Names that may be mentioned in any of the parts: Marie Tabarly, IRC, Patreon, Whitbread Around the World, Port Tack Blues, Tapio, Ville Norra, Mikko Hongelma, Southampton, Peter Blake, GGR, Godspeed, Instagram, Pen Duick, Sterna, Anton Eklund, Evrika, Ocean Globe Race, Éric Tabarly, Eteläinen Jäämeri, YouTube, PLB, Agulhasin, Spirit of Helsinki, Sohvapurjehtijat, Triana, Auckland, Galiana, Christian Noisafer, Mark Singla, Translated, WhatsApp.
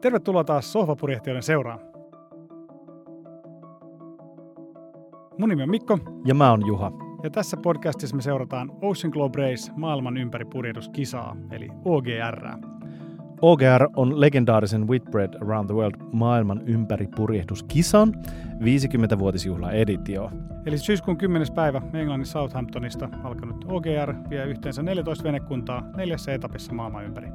Tervetuloa taas Sohvapurjehtijoiden seuraan. Mun nimi on Mikko. Ja mä oon Juha. Ja tässä podcastissa me seurataan Ocean Globe Race maailman ympäri purjehduskisaa, eli OGR. OGR on legendaarisen Whitbread Around the World maailman ympäri purjehduskisan 50-vuotisjuhlaeditio. Eli syyskuun 10. päivä Englannin Southamptonista alkanut OGR vie yhteensä 14 venekuntaa 4 etapissa maailman ympäri.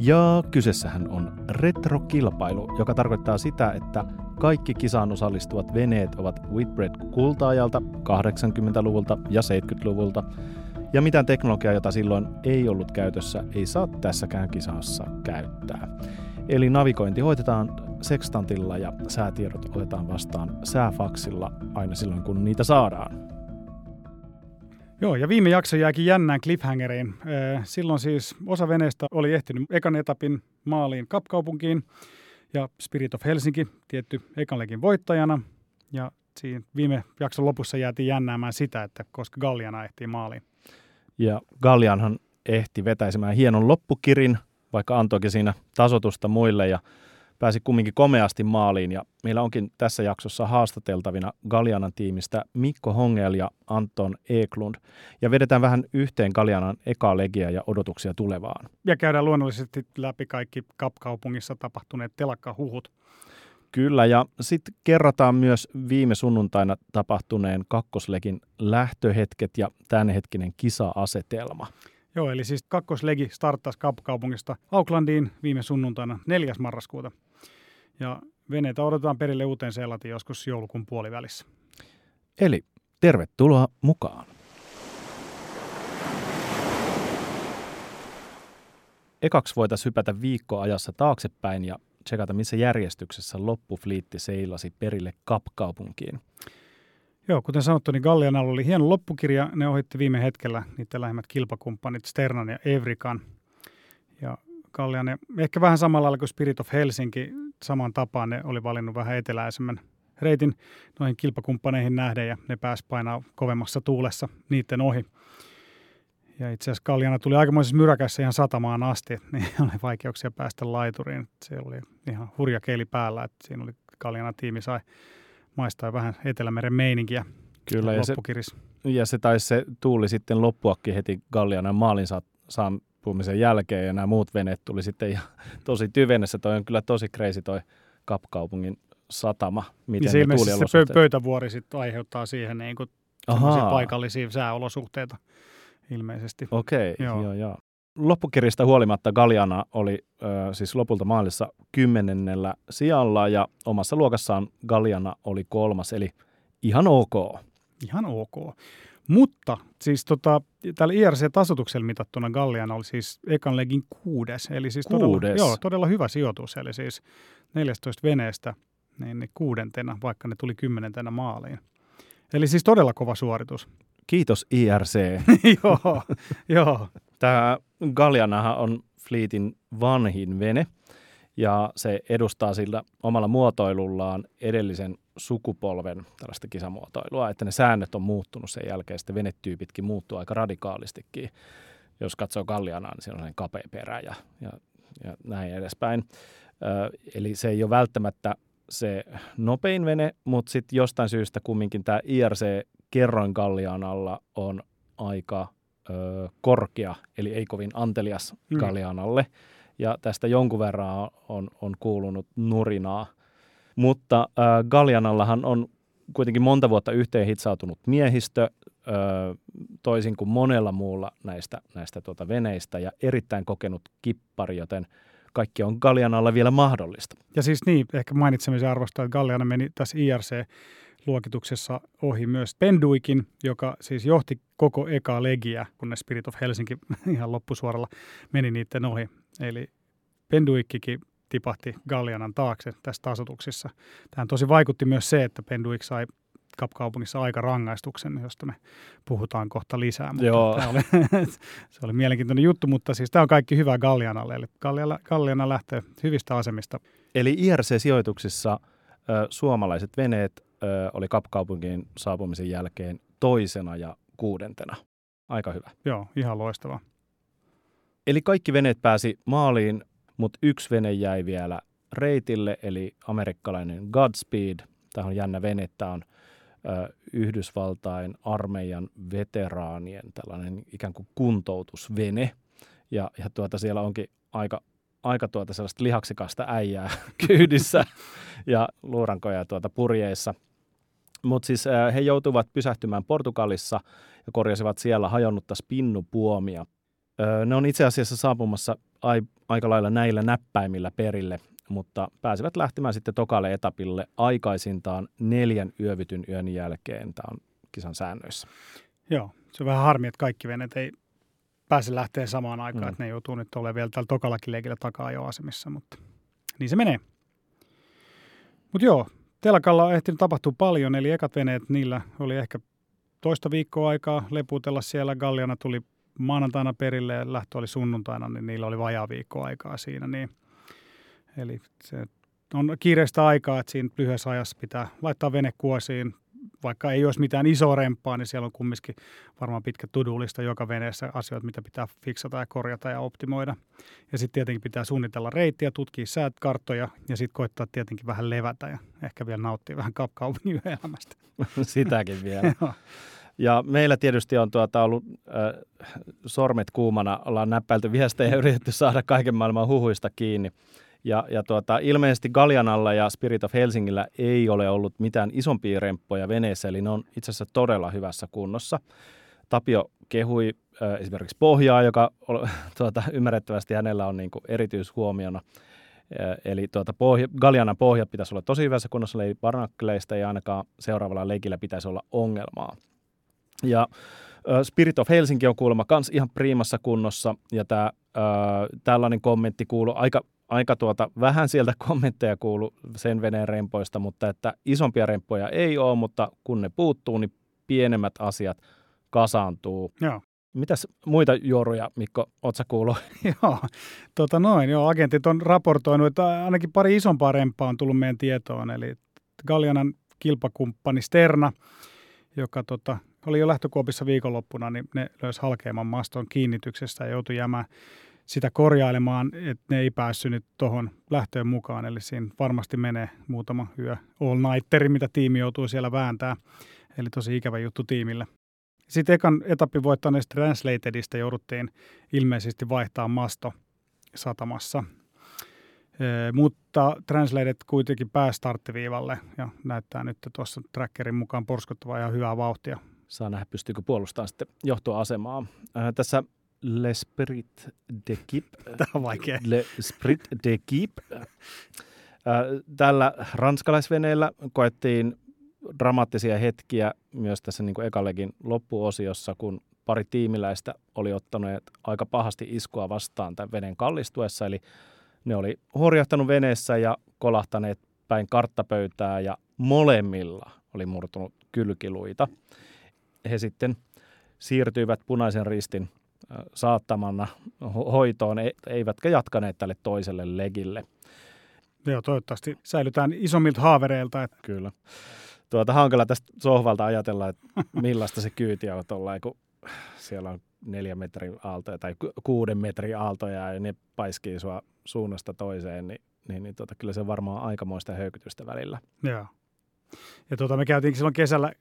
Ja kyseessähän on retrokilpailu, joka tarkoittaa sitä, että kaikki kisaan osallistuvat veneet ovat Whitbread kulta-ajalta 80-luvulta ja 70-luvulta. Ja mitään teknologiaa, jota silloin ei ollut käytössä, ei saa tässäkään kisassa käyttää. Eli navigointi hoitetaan sekstantilla ja säätiedot otetaan vastaan sääfaksilla aina silloin, kun niitä saadaan. Joo, ja viime jakso jääkin jännään cliffhangeriin. Silloin siis osa veneistä oli ehtinyt ekan etapin maaliin Kapkaupunkiin ja Spirit of Helsinki tietty ekanlekin voittajana. Ja siinä viime jakson lopussa jäätiin jännäämään sitä, että koska Galiana ehtii maaliin. Ja Galianhan ehti vetäisemään hienon loppukirin, vaikka antoikin siinä tasotusta muille ja pääsi kumminkin komeasti maaliin. Ja meillä onkin tässä jaksossa haastateltavina Galianan tiimistä Mikko Hongelma ja Anton Eklund. Ja vedetään vähän yhteen Galianan ekaa legiä ja odotuksia tulevaan. Ja käydään luonnollisesti läpi kaikki Kapkaupungissa tapahtuneet telakkahuhut. Kyllä, ja sitten kerrataan myös viime sunnuntaina tapahtuneen kakkoslegin lähtöhetket ja tämänhetkinen kisa-asetelma. Joo, eli siis kakkoslegi starttasi Kapkaupungista Aucklandiin viime sunnuntaina 4. marraskuuta. Ja veneitä odotetaan perille Uuteen-Seelantiin joskus joulukuun puolivälissä. Eli tervetuloa mukaan. Ekaksi voitaisiin hypätä viikkoajassa taaksepäin ja tsekata, missä järjestyksessä loppufliitti seilasi perille Kapkaupunkiin. Joo, kuten sanottu, niin Galianalla oli hieno loppukirja. Ne ohitti viime hetkellä niiden lähimmät kilpakumppanit Sternan ja Evrikan. Ja Galiana, ehkä vähän samalla lailla kuin Spirit of Helsinki, saman tapaan ne oli valinnut vähän eteläisemmän reitin noihin kilpakumppaneihin nähden, ja ne pääsi painaa kovemmassa tuulessa niiden ohi. Ja itse asiassa Galiana tuli aikamoisessa myräkässä ihan satamaan asti, niin oli vaikeuksia päästä laituriin. Se oli ihan hurja keili päällä, että siinä oli Galiana-tiimi sai maistaa vähän Etelämeren meininkiä. Kyllä, ja se taisi se tuuli sitten loppuakin heti Galianan maalin saapumisen jälkeen, ja nämä muut veneet tuli sitten ihan tosi tyvenessä. Toi on kyllä tosi crazy toi Kapkaupungin satama, miten niin ne tuuliolosuhteet. Se pöytävuori sitten aiheuttaa siihen niin kuin paikallisia sääolosuhteita. Ilmeisesti. Okei, joo. Loppukirjasta huolimatta Galiana oli siis lopulta maalissa 10. sijalla ja omassa luokassaan Galiana oli 3, eli ihan ok. Ihan ok. Mutta siis tällä IRC-tasotuksella mitattuna Galiana oli siis ekan legin 6. Eli siis todella hyvä sijoitus, eli siis 14 veneestä niin 6, vaikka ne tuli 10 maaliin. Eli siis todella kova suoritus. Kiitos IRC. Joo. Tämä Galianahan on fliitin vanhin vene ja se edustaa sillä omalla muotoilullaan edellisen sukupolven tällaista kisamuotoilua, että ne säännöt on muuttunut sen jälkeen, sitten venetyypitkin muuttuu aika radikaalistikin. Jos katsoo Galianaa, niin siinä on sen kapea perä ja näin edespäin. Eli se ei ole välttämättä se nopein vene, mutta sitten jostain syystä kumminkin tämä IRC kerroin Galianalla on aika korkea, eli ei kovin antelias Galianalle. Ja tästä jonkun verran on kuulunut nurinaa. Mutta Galianallahan on kuitenkin monta vuotta yhteen hitsautunut miehistö, toisin kuin monella muulla näistä veneistä, ja erittäin kokenut kippari, joten kaikki on Galianalla vielä mahdollista. Ja siis niin, ehkä mainitsemisen arvostaa, että Galiana meni tässä IRC-luokituksessa ohi myös Pen Duikin, joka siis johti koko ekaa legiä, kunnes Spirit of Helsinki ihan loppusuoralla meni niiden ohi. Eli Pen Duikkikin tipahti Galianan taakse tässä tasotuksessa. Tähän tosi vaikutti myös se, että Pen Duik sai Kapkaupungissa aika rangaistuksen, josta me puhutaan kohta lisää. Mutta se oli mielenkiintoinen juttu, mutta siis tämä on kaikki hyvä Galianalle. Eli Galiana lähtee hyvistä asemista. Eli IRC-sijoituksissa suomalaiset veneet oli Kapkaupunkiin saapumisen jälkeen 2. ja 6. Aika hyvä. Joo, ihan loistava. Eli kaikki veneet pääsi maaliin, mutta yksi vene jäi vielä reitille, eli amerikkalainen Godspeed. Tämä on jännä vene, tämä on Yhdysvaltain armeijan veteraanien tällainen ikään kuin kuntoutusvene. Ja siellä onkin aika sellaista lihaksikasta äijää kyydissä ja luurankoja purjeissa. Mutta siis he joutuivat pysähtymään Portugalissa ja korjasivat siellä hajonnutta spinnupuomia. Ne on itse asiassa saapumassa aika lailla näillä näppäimillä perille, mutta pääsivät lähtemään sitten tokalle etapille aikaisintaan 4 yövytyn yön jälkeen. Tämä on kisan säännöissä. Joo, se on vähän harmi, että kaikki venet ei pääse lähteen samaan aikaan, että ne joutuu nyt olemaan vielä täällä tokallakin leikillä takaa jo asemissa, mutta niin se menee. Mutta joo, telakalla on ehtinyt tapahtua paljon, eli ekat veneet, niillä oli ehkä toista viikkoa aikaa leputella siellä. Galiana tuli maanantaina perille ja lähtö oli sunnuntaina, niin niillä oli vajaa viikkoa aikaa siinä. Niin. Eli se on kiireistä aikaa, että siinä lyhyessä ajassa pitää laittaa vene kuosiin. Vaikka ei olisi mitään isoa remppaa, niin siellä on kumminkin varmaan pitkä to-do-lista joka veneessä asioita, mitä pitää fiksata ja korjata ja optimoida. Ja sitten tietenkin pitää suunnitella reittiä, tutkia sääkarttoja ja sitten koittaa tietenkin vähän levätä ja ehkä vielä nauttia vähän Kapkaupungin elämästä. Sitäkin vielä. Ja meillä tietysti on ollut sormet kuumana, ollaan näppäilty viestejä ja yritetty saada kaiken maailman huhuista kiinni. Ja ilmeisesti Galianalla ja Spirit of Helsingillä ei ole ollut mitään isompia remppoja veneessä, eli ne on itse asiassa todella hyvässä kunnossa. Tapio kehui esimerkiksi pohjaa, joka ymmärrettävästi hänellä on niin kuin erityishuomiona. Eli Galianan pohja pitäisi olla tosi hyvässä kunnossa, eli barnakkeleista ei ainakaan seuraavalla leikillä pitäisi olla ongelmaa. Ja Spirit of Helsinki on kuulemma kans ihan priimassa kunnossa, ja tällainen kommentti kuuluu aika vähän sieltä kommentteja kuului sen veneen rempoista, mutta että isompia remppoja ei ole, mutta kun ne puuttuu, niin pienemmät asiat kasaantuu. Joo. Mitäs muita juoruja, Mikko, oot sä kuullut? Joo, agentit on raportoinut, että ainakin pari isompaa remppaa on tullut meidän tietoon, eli Galianan kilpakumppani Sterna, joka oli jo lähtökuopissa viikonloppuna, niin ne löysi halkeaman maston kiinnityksestä ja joutui jäämään sitä korjailemaan, että ne ei päässyt nyt tuohon lähtöön mukaan. Eli siinä varmasti menee muutama yö all-nighteri, mitä tiimi joutuu siellä vääntää. Eli tosi ikävä juttu tiimille. Sitten ekan etappi voittaneesta Translatedista jouduttiin ilmeisesti vaihtaa masto satamassa. Mutta Translated kuitenkin pääsi starttiviivalle ja näyttää nyt tuossa trackerin mukaan porskuttavaa ja hyvää vauhtia. Saa nähdä, pystyykö puolustamaan sitten johtoasemaa. Tässä L'Esprit d'Équipe. Tämä on vaikea. L'Esprit d'Équipe. Tällä ranskalaisveneellä koettiin dramaattisia hetkiä myös tässä niin kuin ekalekin loppuosiossa, kun pari tiimiläistä oli ottanut aika pahasti iskua vastaan tämän veneen kallistuessa. Eli ne oli horjahtanut veneessä ja kolahtaneet päin karttapöytää ja molemmilla oli murtunut kylkiluita. He sitten siirtyivät Punaisen Ristin saattamana hoitoon, eivätkä jatkaneet tälle toiselle legille. Joo, toivottavasti säilytään isommilta haavereilta. Että. Kyllä. Hankala tästä sohvalta ajatella, että millaista se kyyti on tuollain, kun siellä on 4 metrin aaltoja tai 6 metrin aaltoja ja ne paiskii sua suunnasta toiseen, niin kyllä se on varmaan aikamoista höykytystä välillä. Joo. Ja me käytiin silloin kesällä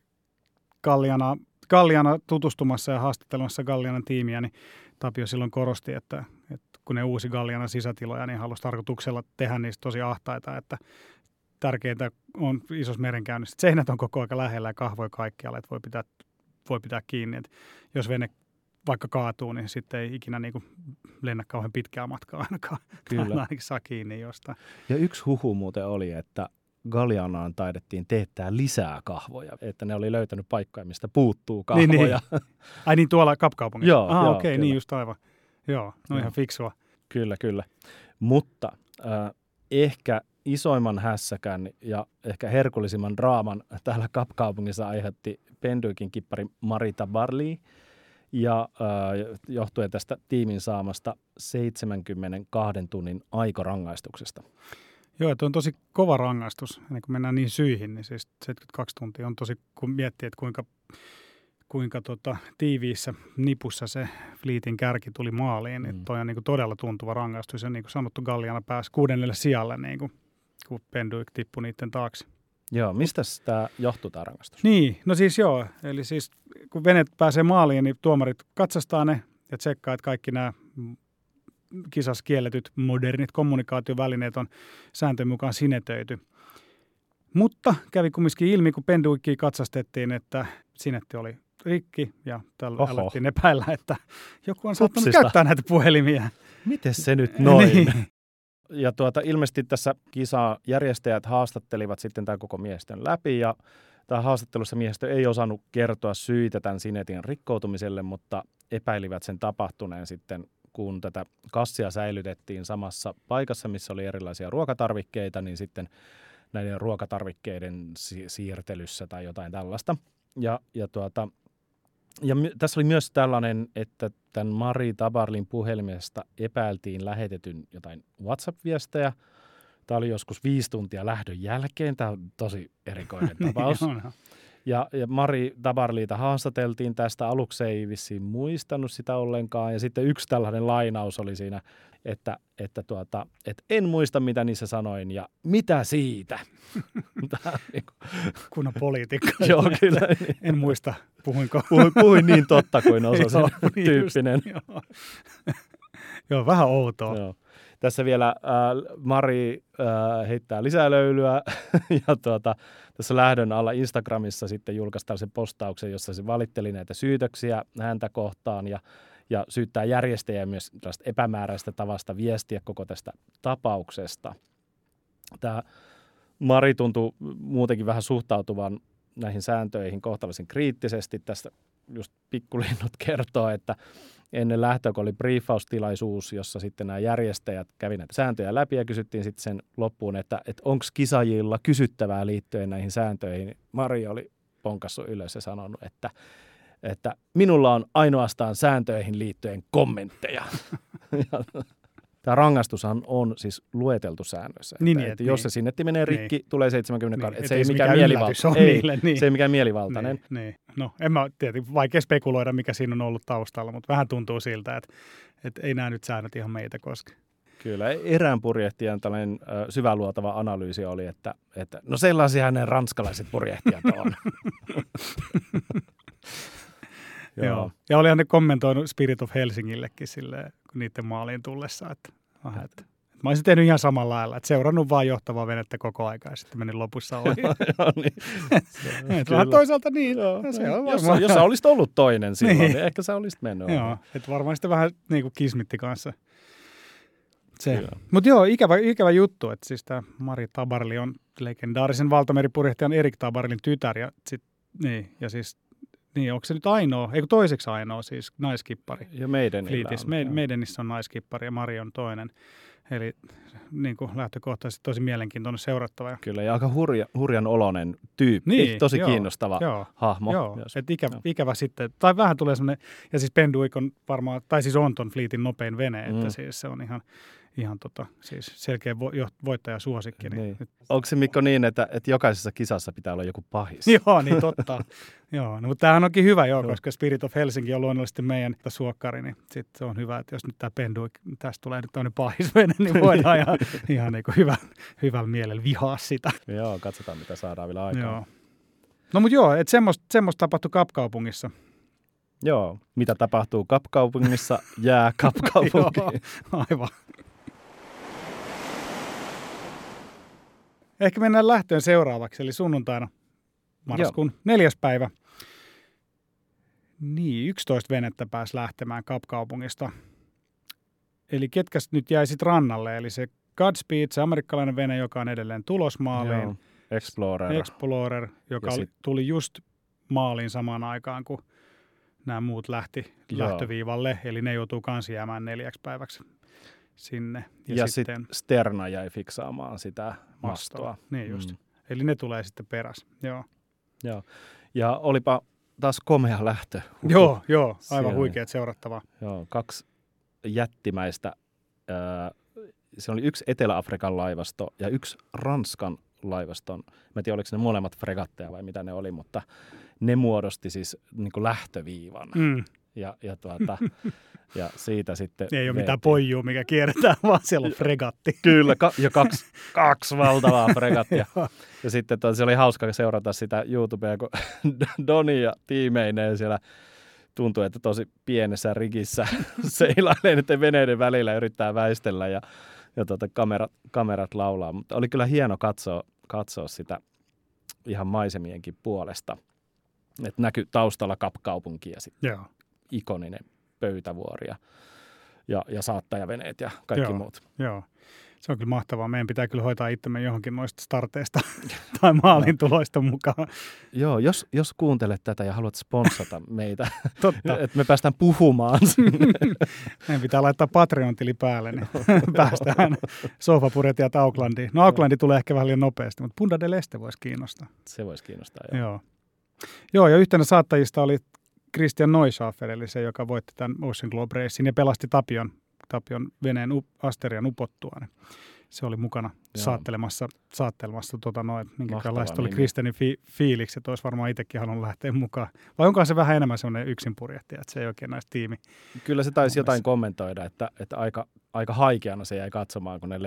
Galiana tutustumassa ja haastattelemassa Galianan tiimiä, niin Tapio silloin korosti, että kun ne uusi Galianan sisätiloja, niin halusi tarkoituksella tehdä niistä tosi ahtaita, että tärkeintä on isossa merenkäynnissä. Seinät on koko aika lähellä ja kahvoja kaikkialla, että voi pitää kiinni. Että jos vene vaikka kaatuu, niin sitten ei ikinä niin lennä kauhean pitkää matkaa ainakaan. Kyllä. Tai ainakin saa kiinni jostain. Ja yksi huhu muuten oli, että Galianaan taidettiin teettää lisää kahvoja, että ne oli löytänyt paikkoja, mistä puuttuu kahvoja. Niin. Ai niin, tuolla Kapkaupungissa? Joo. Ah, okei, okay, niin just aivan. Joo, no ihan fiksua. Kyllä. Mutta ehkä isoimman hässäkän ja ehkä herkullisimman draaman täällä Kapkaupungissa aiheutti Pen Duickin kippari Marie Tabarly ja johtuen tästä tiimin saamasta 72 tunnin aikorangaistuksesta. Joo, että on tosi kova rangaistus, ennen kuin mennään niihin syihin, niin siis 72 tuntia on tosi, kun miettii, että kuinka tiiviissä nipussa se fliitin kärki tuli maaliin, niin toi on niin kuin todella tuntuva rangaistus, ja niin kuin sanottu, Galiana pääsi 6. sijalle niin kuin kun Pen Duick tippui niiden taakse. Joo, mistä tämä johtuu tämä rangaistus? Niin, no siis joo, eli siis kun venet pääsee maaliin, niin tuomarit katsastaa ne ja tsekkaa, että kaikki nämä kisassa kielletyt modernit kommunikaatiovälineet on sääntöjen mukaan sinetöity. Mutta kävi kumminkin ilmi, kun Pen Duickia katsastettiin, että sinetti oli rikki ja tällä alettiin epäillä, että joku on saattanut käyttää näitä puhelimia. Miten se nyt noin? Niin. Ja ilmeisesti tässä kisajärjestäjät haastattelivat sitten tämän koko miehistön läpi ja tämä haastattelussa miehistö ei osannut kertoa syitä tämän sinetin rikkoutumiselle, mutta epäilivät sen tapahtuneen sitten, kun tätä kassia säilytettiin samassa paikassa, missä oli erilaisia ruokatarvikkeita, niin sitten näiden ruokatarvikkeiden siirtelyssä tai jotain tällaista. Ja tässä oli myös tällainen, että tämän Marie Tabarlyn puhelimesta epäiltiin lähetetyn jotain WhatsApp-viestejä. Tämä oli joskus 5 tuntia lähdön jälkeen. Tämä on tosi erikoinen tapaus. Ja Marie Tabarlyta haastateltiin tästä. Aluksi ei vissiin muistanut sitä ollenkaan. Ja sitten yksi tällainen lainaus oli siinä, että en muista, mitä niissä sanoin ja mitä siitä. Niin kun on poliitikko. Joo, kyllä. Niin. En muista, puhuinko. Puhuin niin totta kuin osasin tyyppinen. Joo. Joo, vähän outoa. Joo. Tässä vielä Mari heittää lisää löylyä ja tässä lähdön alla Instagramissa sitten julkaisi tällaisen postauksen, jossa se valitteli näitä syytöksiä häntä kohtaan ja syyttää järjestäjää myös tällaista epämääräistä tavasta viestiä koko tästä tapauksesta. Tämä Mari tuntui muutenkin vähän suhtautuvan näihin sääntöihin kohtalaisen kriittisesti. Tästä just Pikkulinnut kertoo, että ennen lähtöä, kun oli briefaustilaisuus, jossa sitten nämä järjestäjät kävi näitä sääntöjä läpi ja kysyttiin sitten sen loppuun, että onko kisajilla kysyttävää liittyen näihin sääntöihin. Mari oli ponkassut ylös ja sanonut, että minulla on ainoastaan sääntöihin liittyen kommentteja. Tämä rangaistushan on siis lueteltu säännöissä. Niin, että jos se sinetti menee rikki, tulee 72. Niin, se ei mikään mielivaltainen. Se ei mikään mielivaltainen. Niin. No, en mä tietenkin vaikea spekuloida, mikä siinä on ollut taustalla, mutta vähän tuntuu siltä, että ei nämä nyt säännöt ihan meitä koske. Kyllä, erään purjehtijan tällainen syväluotava analyysi oli, että no sellaisiahan ne ranskalaiset purjehtijat on. Joo. Ja olihan ne kommentoinut Spirit of Helsingillekin silleen, niiden maaliin tullessa. Että mä olisin tehnyt ihan samalla lailla, että seurannut vaan johtavaa venettä koko aikaa ja sitten menin lopussa ohi. Vähän toisaalta niin. Joo, se on jos sä olisit ollut toinen silloin, niin ehkä sä olisit mennyt. Joo, että varmaan sitten vähän niin kuin kismitti kanssa. Mutta joo, ikävä juttu, että siis tämä Marie Tabarly on legendaarisen valtameripurjehtijan Éric Tabarlyn tytär ja sitten niin, ja siis niin, onko se nyt ainoa, eikö toiseksi ainoa siis naiskippari? Ja Meidenissä on naiskippari ja Mari on toinen. Eli niin kuin lähtökohtaisesti tosi mielenkiintoinen seurattava. Kyllä, ja aika hurjan oloinen tyyppi, niin, tosi kiinnostava hahmo. Joo, että ikävä sitten, tai vähän tulee semmoinen, ja siis Pen Duick on varmaan, tai siis on ton fliitin nopein vene, että siis se on ihan selkeä voittajasuosikki. Niin. Onko se Mikko niin, että jokaisessa kisassa pitää olla joku pahis? Joo, niin totta. Joo, no, mutta tämähän onkin hyvä, koska Spirit of Helsinki on luonnollisesti meidän suokkari, niin sitten se on hyvä, että jos nyt tämä Pen Duick, tästä tulee nyt tämmöinen pahisvene, niin voidaan ihan niin kuin hyvällä mielellä vihaa sitä. Joo, katsotaan mitä saadaan vielä aikaan. Joo. No mutta että semmoista tapahtui Kapkaupungissa. Joo, mitä tapahtuu Kapkaupungissa jää Kapkaupunkiin. Joo, aivan. Ehkä mennään lähtöön seuraavaksi, eli sunnuntaina marraskuun 4. päivä. Niin, 11 venettä pääsi lähtemään Kapkaupungista. Eli ketkä nyt jäi sitten rannalle? Eli se Godspeed, se amerikkalainen vene, joka on edelleen tulosmaaliin. Joo, Explorer, joka tuli just maaliin samaan aikaan, kun nämä muut lähti lähtöviivalle. Eli ne joutuu kansi jäämään 4. päiväksi. Sinne. Ja sitten Sterna jäi fiksaamaan sitä mastoa. Niin just. Eli ne tulee sitten peräs. Joo. Ja olipa taas komea lähtö. Joo. Aivan siellä. Huikeat seurattavaa. Joo, 2 jättimäistä. Se oli 1 Etelä-Afrikan laivasto ja 1 Ranskan laivaston. Mä en tiedä, oliko ne molemmat fregatteja vai mitä ne oli, mutta ne muodosti siis niin kuin lähtöviivan. Ja siitä sitten... Ei ole mitään poijua, mikä kierretään, vaan siellä on fregatti. Kyllä, ja kaksi valtavaa fregattia. Ja sitten se oli hauska seurata sitä YouTubea, kun Doni ja tiimeineen siellä tuntui, että tosi pienessä rigissä seilailee nyt veneiden välillä, yrittää väistellä ja kamerat laulaa. Mutta oli kyllä hieno katsoa sitä ihan maisemienkin puolesta. Että näkyi taustalla Kapkaupunki ja sitten ikoninen pöytävuori ja saattajaveneet ja kaikki muut. Joo, se on kyllä mahtavaa. Meidän pitää kyllä hoitaa itsemme johonkin noista starteista tai maalintuloista mukaan. Joo, jos kuuntelet tätä ja haluat sponssata meitä, että me päästään puhumaan. Meidän pitää laittaa Patreon-tili päälle, niin päästään Sohvapurjehtijat Aucklandiin. No Aucklandi tulee ehkä vähän liian nopeasti, mutta Punta del Este voisi kiinnostaa. Se voisi kiinnostaa, joo. Joo, ja yhtenä saattajista oli Christian Noisafer, eli se, joka voitti tämän Ocean Globe Racen ja pelasti Tapion veneen Asterian upottua. Se oli mukana saattelemassa minkälaista oli Christianin fiiliksi, että olisi varmaan itsekin halunnut lähteä mukaan. Vai onko se vähän enemmän semmoinen yksinpurjehtija, että se ei oikein näistä tiimi? Kyllä se taisi jotain kommentoida, että aika haikeana se jäi katsomaan, kun ne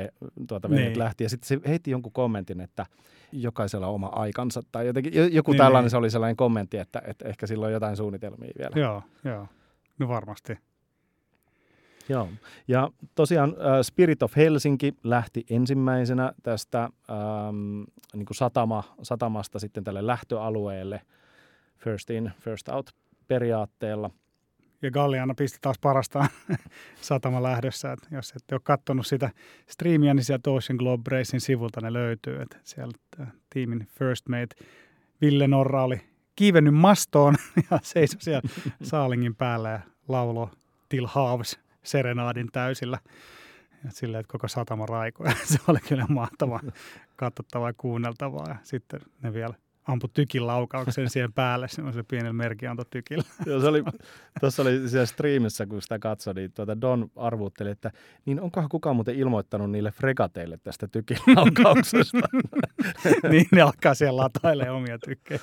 veneet lähti. Ja sitten se heitti jonkun kommentin, että jokaisella on oma aikansa tai jotenkin joku tällainen se oli sellainen kommentti, että ehkä silloin jotain suunnitelmia vielä. Joo. No varmasti. Joo, ja tosiaan Spirit of Helsinki lähti ensimmäisenä tästä niin kuin satamasta sitten tälle lähtöalueelle first in, first out -periaatteella. Ja Galiana pisti taas parastaan satama lähdössä, että jos ette ole katsonut sitä striimiä, niin sieltä Ocean Globe Racing sivulta ne löytyy, että sieltä tiimin first mate Ville Norra oli kiivennyt mastoon ja seisoi siellä saalingin päällä ja lauloi Till Havs serenaadin täysillä. Ja silleen, että koko satama raikoi. Se oli kyllä mahtavaa, katsottavaa ja kuunneltavaa. Ja sitten ne vielä ampui tykin laukauksen siihen päälle, semmoisella pienellä merkiantotykillä. Joo, se oli, tuossa oli siellä striimissä, kun sitä katsoi, niin Don arvuutteli, että niin onkohan kukaan muuten ilmoittanut niille fregateille tästä tykilaukauksesta? Niin, ne alkaa siellä latailemaan omia tykkejä.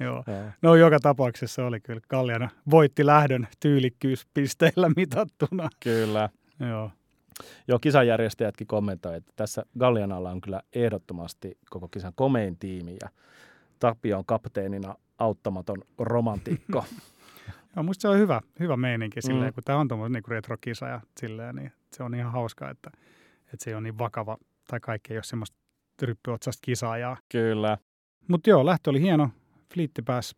Joo. No joka tapauksessa oli kyllä. Kalliana voitti lähdön tyylikkyyspisteillä mitattuna. Kyllä. Joo. Joo, kisajärjestäjätkin kommentoi, että tässä Gallianalla on kyllä ehdottomasti koko kisan komein tiimi ja Tapio on kapteenina auttamaton romantikko. Joo, musta se on hyvä meininki silleen, kun tämä on tuommoinen niin retrokisa ja silleen, niin se on ihan hauskaa, että se ei ole niin vakava tai kaikki ei ole semmoista ryppyotsasta kisaajaa. Kyllä. Mutta joo, lähtö oli hieno. Fliitti pääsi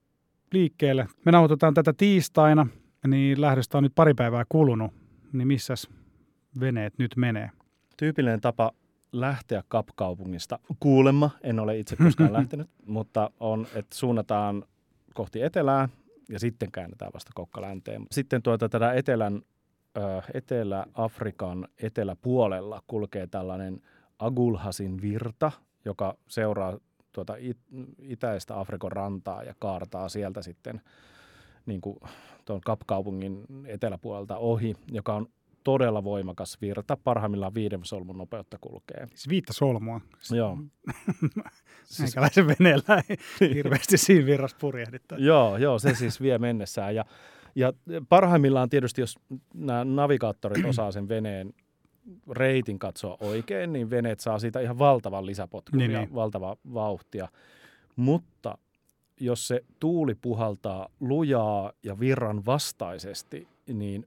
liikkeelle. Me nauhoitetaan tätä tiistaina, niin lähdöstä on nyt pari päivää kulunut, niin missäs veneet nyt menee? Tyypillinen tapa lähteä Kapkaupungista kuulemma, en ole itse koskaan lähtenyt, mutta on, että suunnataan kohti etelää ja sitten käännetään vasta kokkalänteen. Sitten tätä Etelä-Afrikan eteläpuolella kulkee tällainen Agulhasin virta, joka seuraa itäistä Afrikan rantaa ja kaartaa sieltä sitten niin kuin tuon Kapkaupungin eteläpuolelta ohi, joka on todella voimakas virta. Parhaimmillaan 5 solmun nopeutta kulkee. Siis 5 solmua? Joo. Meikäläisen veneellä ei hirveästi siinä virrassa purjehdittaa. Joo, se siis vie mennessään. Ja parhaimmillaan tietysti, jos nämä navigaattorit osaa sen veneen reitin katsoa oikein, niin veneet saa siitä ihan valtavan lisäpotkun ja valtavaa vauhtia. Mutta jos se tuuli puhaltaa lujaa ja virran vastaisesti, niin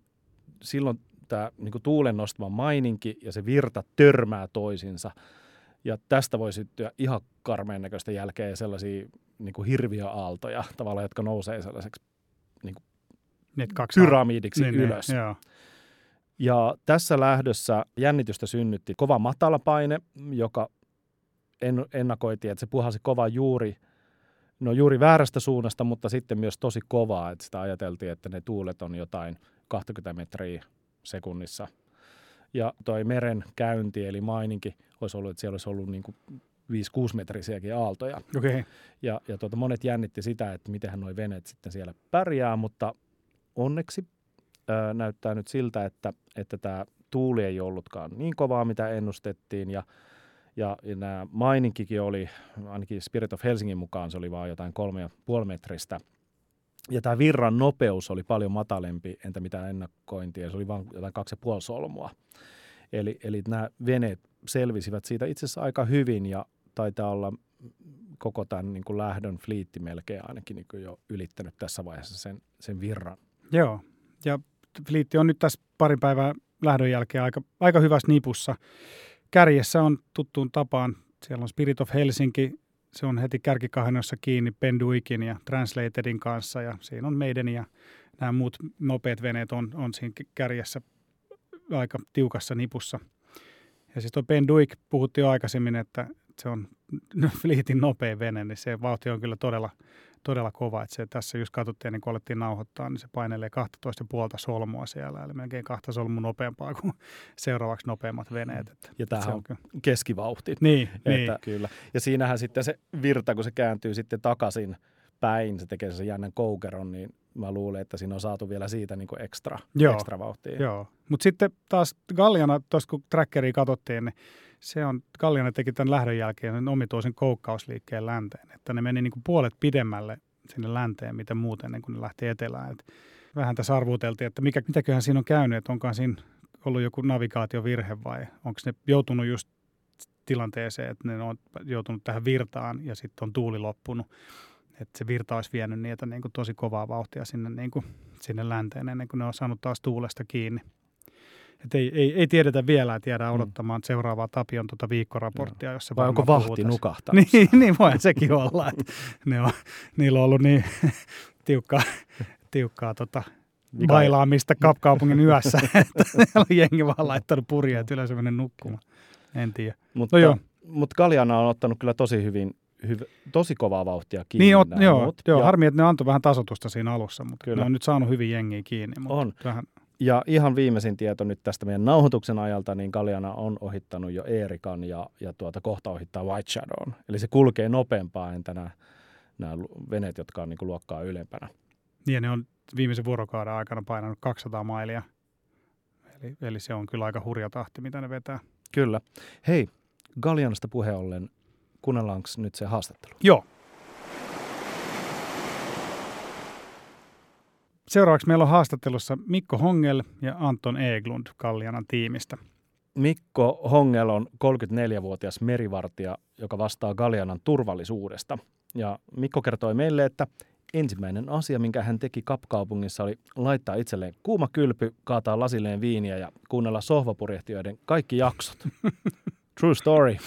silloin tämä niin kuin tuulen nostama maininki ja se virta törmää toisinsa. Ja tästä voi syttyä ihan karmeen näköistä jälkeä sellaisia niin kuin hirviöaaltoja tavallaan, jotka nousee sellaiseksi niin kuin pyramidiksi ylös. Joo. Ja tässä lähdössä jännitystä synnytti kova matalapaine, joka ennakoitiin, että se puhalsi kova juuri väärästä suunnasta, mutta sitten myös tosi kovaa. Että sitä ajateltiin, että ne tuulet on jotain 20 metriä sekunnissa. Ja toi meren käynti, eli maininki, olisi ollut, että siellä olisi ollut niin kuin 5-6 metrisiäkin aaltoja. Okay. Ja monet jännitti sitä, että mitenhän nuo veneet sitten siellä pärjää, mutta onneksi näyttää nyt siltä, että tämä tuuli ei ollutkaan niin kovaa, mitä ennustettiin. Ja nämä maininkikin oli, ainakin Spirit of Helsingin mukaan, se oli vaan jotain 3,5 metristä Ja tämä virran nopeus oli paljon matalempi, entä mitään ennakointia, se oli vain jotain 2,5 solmua. Eli nämä veneet selvisivät siitä itse asiassa aika hyvin ja taitaa olla koko tämän niin kuin lähdön fliitti melkein ainakin niin kuin jo ylittänyt tässä vaiheessa sen virran. Joo, ja fliitti on nyt tässä parin päivää lähdön jälkeen aika hyvässä nipussa. Kärjessä on tuttuun tapaan, siellä on Spirit of Helsinki, se on heti kärkikahinoissa kiinni Pen Duikin ja Translatedin kanssa ja siinä on meidän ja nämä muut nopeat veneet on siinä kärjessä aika tiukassa nipussa. Ja siis tuo Pen Duick puhuttiin jo aikaisemmin, että se on fliitin nopea vene, niin se vauhti on kyllä todella, todella kova. Että se tässä just katsottiin ennen kuin alettiin nauhoittaa, niin se painelee 12,5 solmua siellä, eli melkein 2 solmua nopeampaa kuin seuraavaksi nopeammat veneet. Ja tämähän on keskivauhti. Niin. Kyllä. Ja siinähän sitten se virta, kun se kääntyy sitten takaisin päin, se tekee sen jännän koukeron, niin mä luulen, että siinä on saatu vielä siitä niin kuin ekstra vauhtia. Joo, mutta sitten taas Galiana, tuossa kun trackeria katsottiin, niin Galiana teki tämän lähdön jälkeen omituisen koukkausliikkeen länteen, että ne meni niin kuin puolet pidemmälle sinne länteen, mitä muuten ennen kuin ne lähti etelään. Et vähän tässä arvuteltiin, että mitäköhän siinä on käynyt, että onkaan siinä ollut joku navigaatiovirhe vai onko ne joutunut just tilanteeseen, että ne on joutunut tähän virtaan ja sitten on tuuli loppunut. Että se virta olisi vienyt niitä niin kuin tosi kovaa vauhtia sinne länteen ennen kuin ne on saanut taas tuulesta kiinni. Että ei tiedetä vielä, että jäädään odottamaan seuraavaa Tapion viikkoraporttia. Jossa vai onko vahti nukahtanut? Niin voihan sekin olla. Että niillä on ollut niin tiukkaa bailaamista Kapkaupungin yössä, että jengi vaan laittanut purjeet ylös ja mennyt nukkumaan. En tiedä. Mutta Galiana on ottanut kyllä tosi hyvin. Tosi kovaa vauhtia kiinni. Niin, joo, harmi, että ne antoi vähän tasoitusta siinä alussa, mutta kyllä. Ne on nyt saanut hyvin jengiä kiinni. Mutta on. Vähän. Ja ihan viimeisin tieto nyt tästä meidän nauhoituksen ajalta, niin Galiana on ohittanut jo Eerikan ja kohta ohittaa White Shadown. Eli se kulkee nopeampaa entä nämä veneet, jotka on niin kuin luokkaa ylempänä. Niin, ne on viimeisen vuorokauden aikana painanut 200 mailia. Eli se on kyllä aika hurja tahti, mitä ne vetää. Kyllä. Hei, Galianasta puheen ollen. Kuunnellaanko nyt se haastattelu? Joo. Seuraavaksi meillä on haastattelussa Mikko Hongel ja Anton Eklund Galianan tiimistä. Mikko Hongel on 34-vuotias merivartija, joka vastaa Galianan turvallisuudesta. Ja Mikko kertoi meille, että ensimmäinen asia, minkä hän teki Kapkaupungissa, oli laittaa itselleen kuuma kylpy, kaataa lasilleen viiniä ja kuunnella Sohvapurjehtijoiden kaikki jaksot. True story.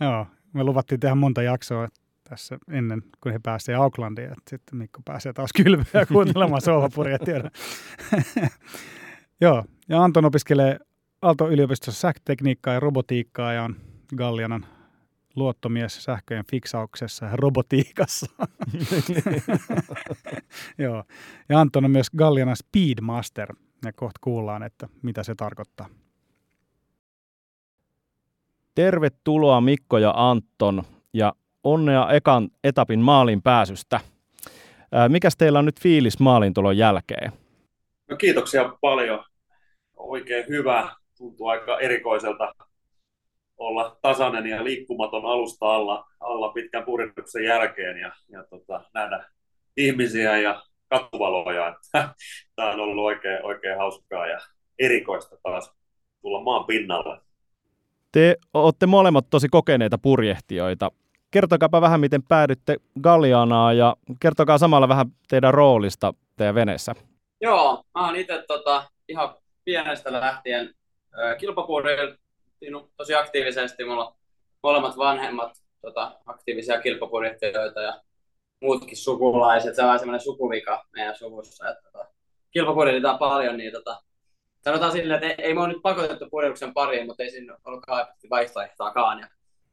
Joo. Me luvattiin tehdä monta jaksoa tässä ennen, kun he pääsivät Aucklandiin, että sitten Mikko pääsee taas kylmyä kuuntelemaan Sohvapurjehtijoita. Joo, ja Anton opiskelee Aalto-yliopistossa sähkötekniikkaa ja robotiikkaa ja on Galianan luottomies sähköjen fiksauksessa ja robotiikassa. Joo, ja Anton on myös Galianan Speedmaster ja kohta kuullaan, että mitä se tarkoittaa. Tervetuloa Mikko ja Anton ja onnea ekan etapin maaliin pääsystä. Mikäs teillä on nyt fiilis maaliintulon jälkeen? No kiitoksia paljon. Oikein hyvä. Tuntuu aika erikoiselta olla tasainen ja liikkumaton alusta alla pitkän purjehduksen jälkeen ja nähdä ihmisiä ja katuvaloja. Tämä on ollut oikein hauskaa ja erikoista taas tulla maan pinnalle. Te olette molemmat tosi kokeneita purjehtijoita. Kertokaapa vähän, miten päädytte Galianaan ja kertokaa samalla vähän teidän roolista teidän veneessä. Joo, mä oon itse ihan pienestä lähtien kilpapurjehtinut tosi aktiivisesti. Mulla on molemmat vanhemmat aktiivisia kilpapurjehtijoita ja muutkin sukulaiset. Se on sellainen sukuvika meidän suvussa. Kilpapurjehditaan paljon, niin sanotaan silleen, että ei me ole nyt pakotettu purjehduksen pariin, mutta ei siinä ollut kaipattu vaihtoehtoakaan. Ja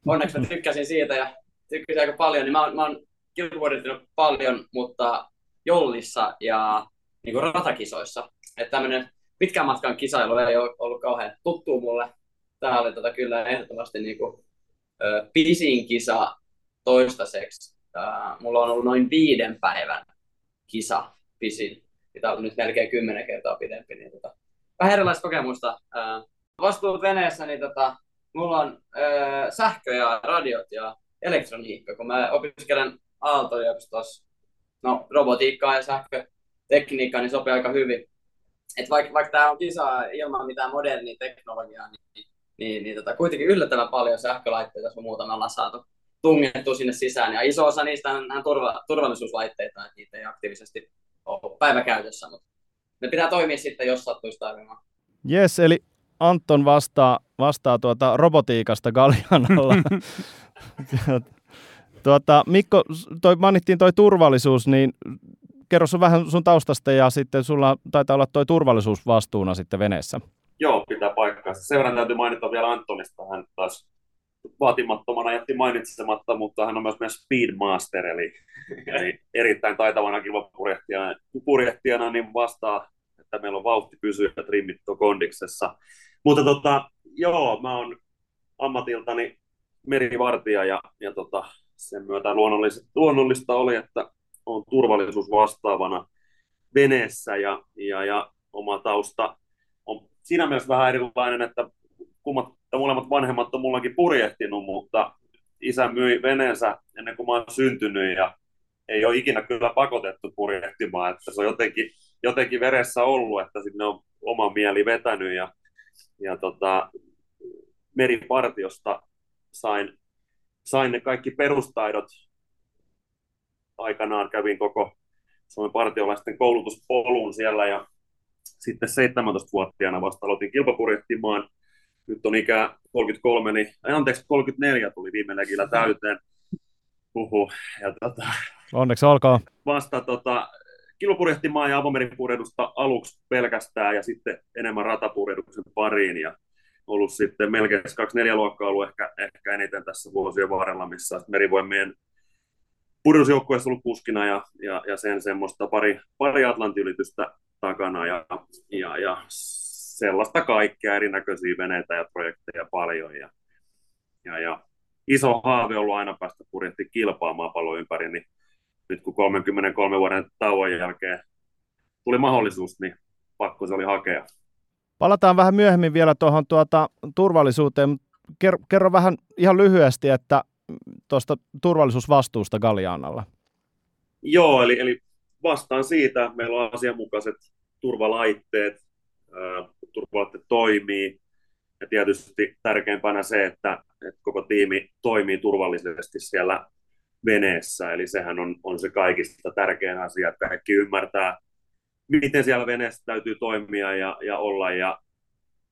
onneksi mä tykkäsin siitä ja tykkäsin aika paljon. Niin mä oon kilpapurjehdinut paljon, mutta jollissa ja niin kuin ratakisoissa. Että tämmöinen pitkän matkan kisailu ei ole ollut kauhean tuttu mulle. Tämä oli kyllä ehdottomasti niin kuin, pisin kisa toistaiseksi. Mulla on ollut noin 5 päivän kisa pisin. Tämä on nyt melkein 10 kertaa pidempi. Niin vähän erilaista kokemusta. Vastuut veneessä, niin mulla on sähkö ja radiot ja elektroniikka, kun mä opiskelen Aalto-yliopistossa no, robotiikkaa ja sähkötekniikkaa niin sopii aika hyvin. Et vaikka tämä on kisa ilman mitään modernia teknologiaa, niin kuitenkin yllättävän paljon sähkölaitteita on muutamalla saatu tungettu sinne sisään. Ja iso osa niistä on turvallisuuslaitteita, että niitä ei aktiivisesti ole päiväkäytössä, mutta ne pitää toimia sitten, jos sattuisi tarvimaan. Jes, eli Anton vastaa robotiikasta Galianalla. Mikko, mainittiin toi turvallisuus, niin kerro sun vähän sun taustasta ja sitten sulla taitaa olla toi turvallisuus vastuuna sitten veneessä. Joo, pitää paikkaa. Sen verran täytyy mainita vielä Antonista. Hän taas vaatimattomana jätti mainitsematta, mutta hän on myös meidän Speedmaster, eli erittäin taitavana kilpapurjehtijana niin vastaa, että meillä on vauhti pysyä ja trimmit on kondiksessa. Mutta mä oon ammatiltani merivartija ja sen myötä luonnollista oli, että on turvallisuus vastaavana veneessä ja oma tausta on siinä mielessä vähän erilainen, että molemmat vanhemmat on mullakin purjehtinut, mutta isä myi veneensä ennen kuin mä oon syntynyt ja ei ole ikinä kyllä pakotettu purjehtimaan, että se on jotenkin veressä ollut, että sinne on oma mieli vetänyt ja meripartiosta sain ne kaikki perustaidot. Aikanaan kävin koko Suomen partiolaisten koulutuspolun siellä ja sitten 17-vuotiaana vasta aloitin kilpapurjehtimaan. Nyt on ikää 34 tuli viime legillä täyteen. Onneksi olkoon. Vasta kilpapurjehtimaan ja avomeripuurehdusta aluksi pelkästään ja sitten enemmän ratapurjehduksen pariin. Ja ollut sitten melkein 24-luokkaa ollut ehkä eniten tässä vuosien varrella, missä merivoimien purjehdusjoukkueessa ollut kuskina ja sen semmoista pari Atlantin-ylitystä takana ja sellaista kaikkea, erinäköisiä veneitä ja projekteja paljon. Ja iso haave on ollut aina päästä purjehti kilpaamaan paljon ympäri, niin nyt kun 33 vuoden tauon jälkeen tuli mahdollisuus, niin pakko se oli hakea. Palataan vähän myöhemmin vielä tuohon turvallisuuteen. Kerro vähän ihan lyhyesti, että tuosta turvallisuusvastuusta Galianalla. Joo, eli vastaan siitä. Meillä on asianmukaiset turvalaitteet. Turvalaitteet toimii. Ja tietysti tärkeimpänä se, että koko tiimi toimii turvallisesti siellä veneessä. Eli sehän on se kaikista tärkein asia, että kaikki ymmärtää, miten siellä veneessä täytyy toimia ja olla ja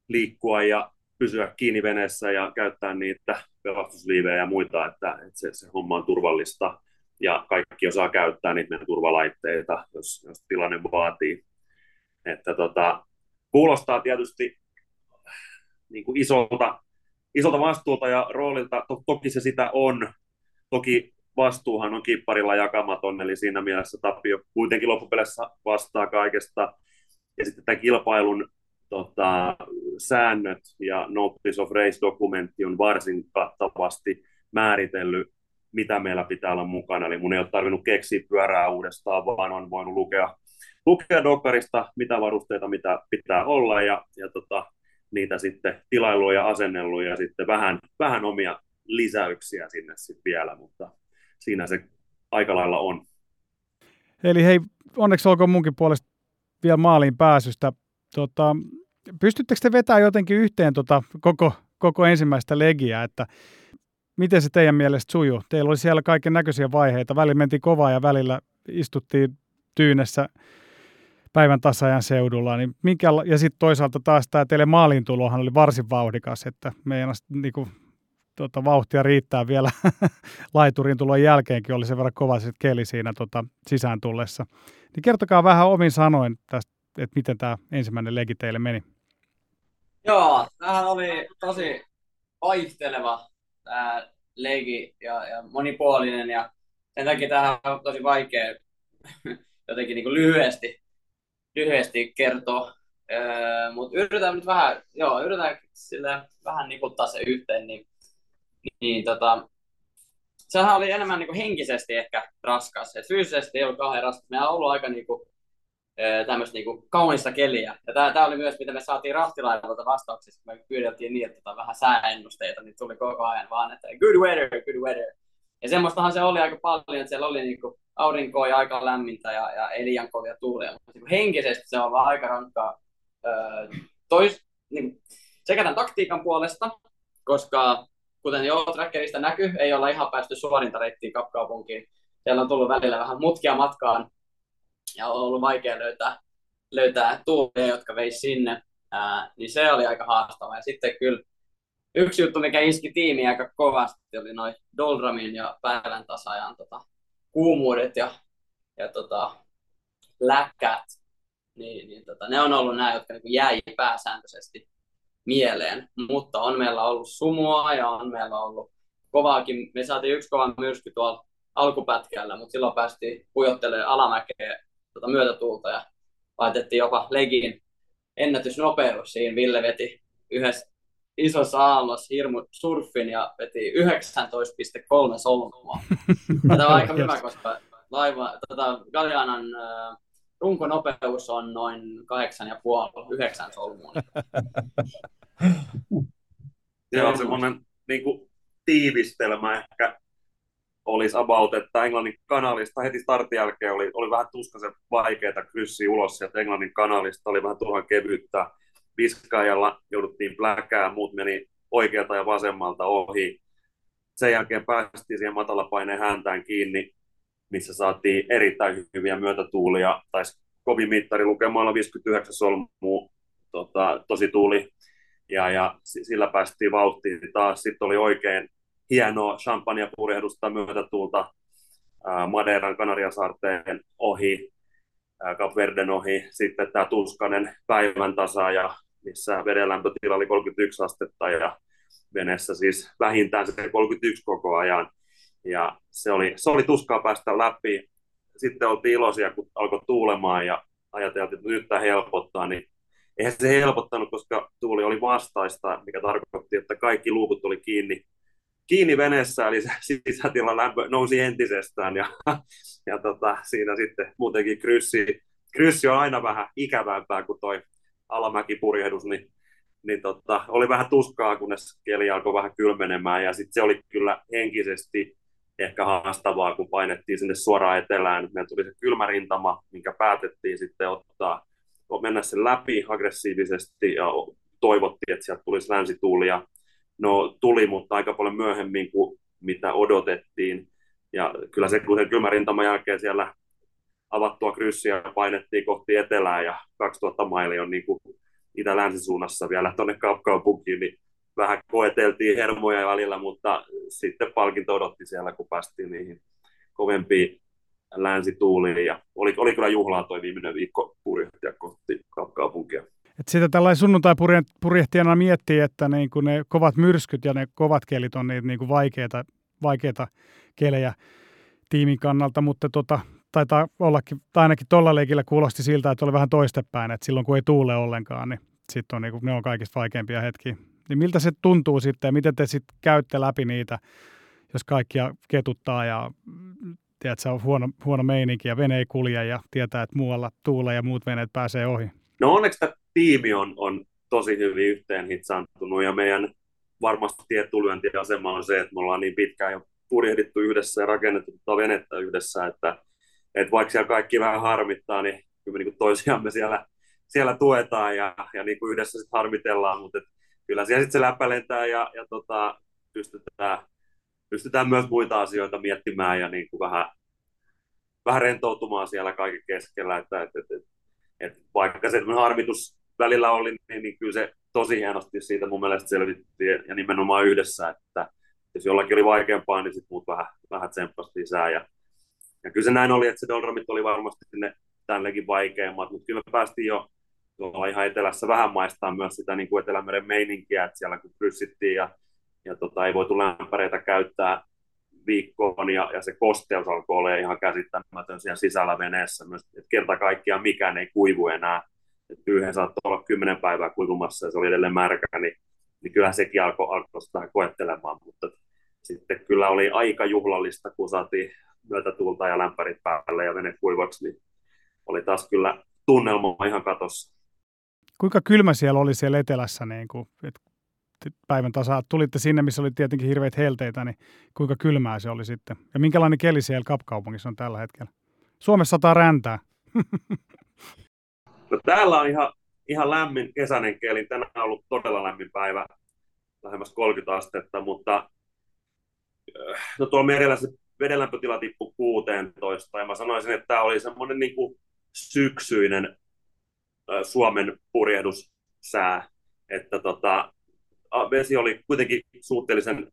liikkua ja pysyä kiinni veneessä ja käyttää niitä pelastusliivejä ja muita, että se homma on turvallista ja kaikki osaa käyttää niitä meidän turvalaitteita, jos tilanne vaatii. Että kuulostaa tietysti niin kuin isolta vastuulta ja roolilta, toki se sitä on. Toki vastuuhan on kipparilla jakamaton, eli siinä mielessä Tapio kuitenkin loppupeleissä vastaa kaikesta. Ja sitten tämän kilpailun säännöt ja Notice of Race-dokumentti on varsin kattavasti määritellyt, mitä meillä pitää olla mukana. Eli mun ei ole tarvinnut keksiä pyörää uudestaan, vaan on voinut lukea dokkarista, mitä varusteita mitä pitää olla, ja niitä sitten tilailua ja asennellut, ja sitten vähän omia lisäyksiä sinne sitten vielä, mutta siinä se aika lailla on. Eli hei, onneksi olkoon munkin puolesta vielä maaliin pääsystä. Pystyttekö te vetämään jotenkin yhteen koko ensimmäistä legiä, että miten se teidän mielestä sujuu? Teillä oli siellä kaiken näköisiä vaiheita, välillä mentiin kovaa ja välillä istuttiin tyynessä päivän tasajan seudulla, niin ja sitten toisaalta taas tämä teille maaliintulohan oli varsin vauhdikas, että meidän niinku, vauhtia riittää vielä laiturin tulon jälkeenkin, oli sen verran kova se keli siinä sisään tullessa. Niin kertokaa vähän omin sanoin tästä, että miten tämä ensimmäinen legi teille meni? Joo, tämähän oli tosi vaihteleva tämä legi ja monipuolinen ja sen takia tämähän on tosi vaikea jotenkin niin kuin lyhyesti kertoa, mutta yritetään nyt vähän niputtaa se yhteen, niin sehän oli enemmän niin kuin henkisesti ehkä raskas, ja fyysisesti ei ollut kauhean raskas, meillä on ollut aika niin kuin tämmöistä niin kaunista keliä. Ja tämä oli myös, mitä me saatiin rahtilaivalta vastauksessa, kun me pyydeltiin niin, että vähän sääennusteita, niin tuli koko ajan vaan, että good weather, Ja semmoistahan se oli aika paljon, että siellä oli niinku aurinkoa ja aika lämmintä ja ei liian kovia tuuleja. Mutta niinku henkisesti se on vaan aika rankkaa niinku, sekä tämän taktiikan puolesta, koska kuten jo trackerista näkyy, ei olla ihan päästy suorinta reittiin Kapkaupunkiin. Siellä on tullut välillä vähän mutkia matkaan ja on ollut vaikea löytää tuuleja, jotka veisi sinne. Niin se oli aika haastava. Ja sitten kyllä yksi juttu, mikä iski tiimiä aika kovasti, oli noi Doldramin ja päivän tasajan kuumuudet ja läkkät. Niin, ne on ollut nämä, jotka niin jäi pääsääntöisesti mieleen. Mutta on meillä ollut sumua ja on meillä ollut kovaakin. Me saatiin yksi kova myrsky tuolla alkupätkällä, mutta silloin päästiin pujottelemaan alamäkeä myötätuulta ja laitettiin jopa legin ennätysnopeus. Siinä Ville veti yhdessä isossa aallossa hirmu surfin ja veti 19,3 solmua. Tämä on aika hyvä, koska Galianan runkonopeus on noin 8,5-9 solmua. Se on semmoinen niin kuin tiivistelmä ehkä. Olisi about, että Englannin kanalista heti startin jälkeen oli vähän tuskaisen vaikeaa kryssiä ulos sieltä Englannin kanalista, oli vähän turhan kevyyttä. Viskaajalla jouduttiin pläkään, muut meni oikealta ja vasemmalta ohi. Sen jälkeen päästiin siihen matalapaineen häntään kiinni, missä saatiin erittäin hyviä myötätuulia. Taisi kovin mittari lukemalla 59 solmua tosi tuuli, ja sillä päästiin vauhtiin taas. Sitten oli oikein hienoa champagnepurjehdusta myötätuulta Madeiran Kanariasaarteen ohi, Kapverden ohi. Sitten tämä tuskainen päivän tasaaja, missä vedenlämpötila oli 31 astetta ja veneessä siis vähintään se 31 koko ajan. Ja se oli tuskaa päästä läpi. Sitten oltiin iloisia, kun alkoi tuulemaan ja ajateltiin, että nyt tämä helpottaa. Niin eihän se helpottanut, koska tuuli oli vastaista, mikä tarkoitti, että kaikki luukut oli kiinni veneessä, eli sisätilan lämpö nousi entisestään, ja siinä sitten muutenkin kryssi on aina vähän ikävämpää kuin toi alamäkipurjehdus, niin, oli vähän tuskaa, kunnes keli alkoi vähän kylmenemään, ja sitten se oli kyllä henkisesti ehkä haastavaa, kun painettiin sinne suoraan etelään. Meillä tuli se kylmä rintama, minkä päätettiin sitten mennä sen läpi aggressiivisesti, ja toivottiin, että sieltä tulisi länsituulia. No tuli, mutta aika paljon myöhemmin kuin mitä odotettiin. Ja kyllä se kylmän rintaman jälkeen siellä avattua kryssiä painettiin kohti etelää ja 2000 mailia on niin kuin itä-länsisuunnassa vielä tuonne Kapkaupunkiin, niin vähän koeteltiin hermoja välillä, mutta sitten palkinto odotti siellä, kun päästiin niihin kovempiin länsituuliin. Ja oli kyllä juhlaa toi viimeinen viikko purjehtia kohti Kapkaupunkia. Et sitä tällainen sunnuntai-purjehtijana miettii, että niinku ne kovat myrskyt ja ne kovat kelit on niitä niinku vaikeita kelejä tiimin kannalta, mutta taitaa ollakin, tai ainakin tuolla leikillä kuulosti siltä, että oli vähän toistepäin, että silloin kun ei tuule ollenkaan, niin sit on niinku, ne on kaikista vaikeimpia hetkiä. Niin miltä se tuntuu sitten ja miten te sitten käytte läpi niitä, jos kaikkia ketuttaa ja tiedät, se on huono meininki ja vene ei kulje ja tietää, että muualla tuulee ja muut veneet pääsee ohi? No onneksi tiimi on tosi hyvin yhteen hitsaantunut ja meidän varmasti tietulyöntiasema on se, että me ollaan niin pitkään jo purjehdittu yhdessä ja rakennettu venettä yhdessä, että vaikka siellä kaikki vähän harmittaa, niin kyllä me niin toisiamme siellä tuetaan ja niin kuin yhdessä sit harmitellaan, mutta kyllä siellä sitten se läppä lentää ja pystytään myös muita asioita miettimään ja niin kuin vähän rentoutumaan siellä kaiken keskellä, että vaikka se harmitus välillä oli, niin kyllä se tosi hienosti siitä mun mielestä selvittiin ja nimenomaan yhdessä, että jos jollakin oli vaikeampaa, niin sitten muut vähän tsemppasi lisää. Ja kyllä se näin oli, että se Doldrumit oli varmasti tännekin vaikeammat, mutta kyllä me päästiin jo tuolla ihan etelässä vähän maistaa myös sitä niin kuin Etelämeren meininkiä, että siellä kun kryssittiin ja ei voitu lämpäreitä käyttää viikkoon ja se kosteus alkoi olla ihan käsittämätön siellä sisällä veneessä myös, että kerta kaikkiaan mikään ei kuivu enää. Pyyhe saattoi olla 10 päivää kuivumassa ja se oli edelleen märkä, niin kyllähän sekin alkoi sitä koettelemaan, mutta sitten kyllä oli aika juhlallista, kun saatiin myötätuulta ja lämpärit päälle ja vene kuivaksi, niin oli taas kyllä tunnelma ihan katossa. Kuinka kylmä siellä oli siellä etelässä, niin kuin, että päivän tasaa. Tulitte sinne, missä oli tietenkin hirveät helteitä, niin kuinka kylmää se oli sitten? Ja minkälainen keli siellä Kapkaupungissa on tällä hetkellä? Suomessa sataa räntää. No, täällä on ihan lämmin kesäinen keli. Tänään on ollut todella lämmin päivä, lähemmäs 30 astetta, mutta no, tuolla merellä se vedenlämpötila tippui 16, ja mä sanoisin, että tämä oli semmoinen niin kuin syksyinen Suomen purjehdussää, että vesi oli kuitenkin suhteellisen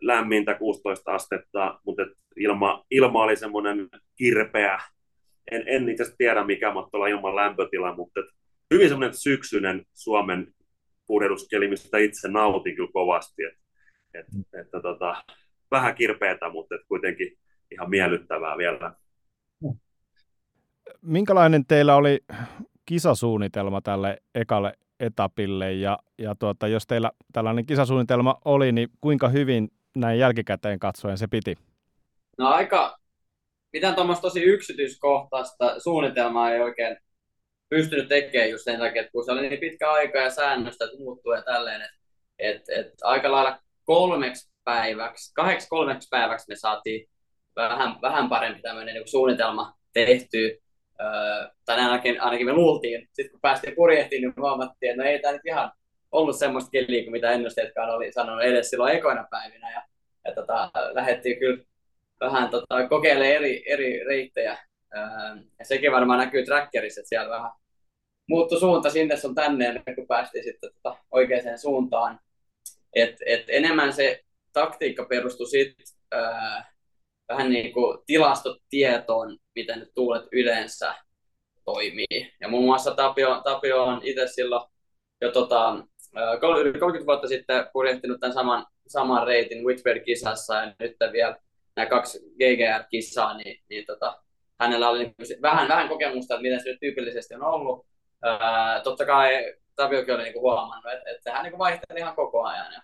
lämmintä 16 astetta, mutta ilma oli semmoinen kirpeä. En itse asiassa tiedä, mikä mahtaa olla ilman lämpötila, mutta hyvin semmoinen syksyinen Suomen purjehduskeli, mistä itse nautin kyllä kovasti. Vähän kirpeätä, mutta kuitenkin ihan miellyttävää vielä. Minkälainen teillä oli kisasuunnitelma tälle ekalle etapille? Ja jos teillä tällainen kisasuunnitelma oli, niin kuinka hyvin näin jälkikäteen katsoen se piti? No mitään tuommoista tosi yksityiskohtaista suunnitelmaa ei oikein pystynyt tekemään just sen takia, että kun se oli niin pitkä aika ja säännöstä muuttuu ja tälleen, että aika lailla 8-3 päiväksi me saatiin vähän parempi tämmöinen niin suunnitelma tehtyä. Tänään ainakin me luultiin. Sitten kun päästiin purjehtiin, niin huomattiin, että no ei tämä nyt ihan ollut semmoista keliä kuin mitä ennusteetkaan oli sanonut edes silloin ekoina päivinä. Ja lähdettiin kyllä vähän kokeilemaan eri reittejä. Ja sekin varmaan näkyy trackerissa, että siellä vähän muuttui suunta sinne sun tänne, kun päästiin sitten oikeaan suuntaan. Et enemmän se taktiikka perustui sitten vähän niin kuin tilastotietoon, miten nyt tuulet yleensä toimii. Ja muun muassa Tapio on itse silloin jo 30 vuotta sitten purjehtinut tämän saman reitin Whitbread-kisassa ja nyt vielä nämä 2 GGR-kissaa, niin hänellä oli niin vähän kokemusta, että miten se nyt tyypillisesti on ollut. Totta kai Tapiokin oli niin huomannut, että hän niin vaihteli ihan koko ajan.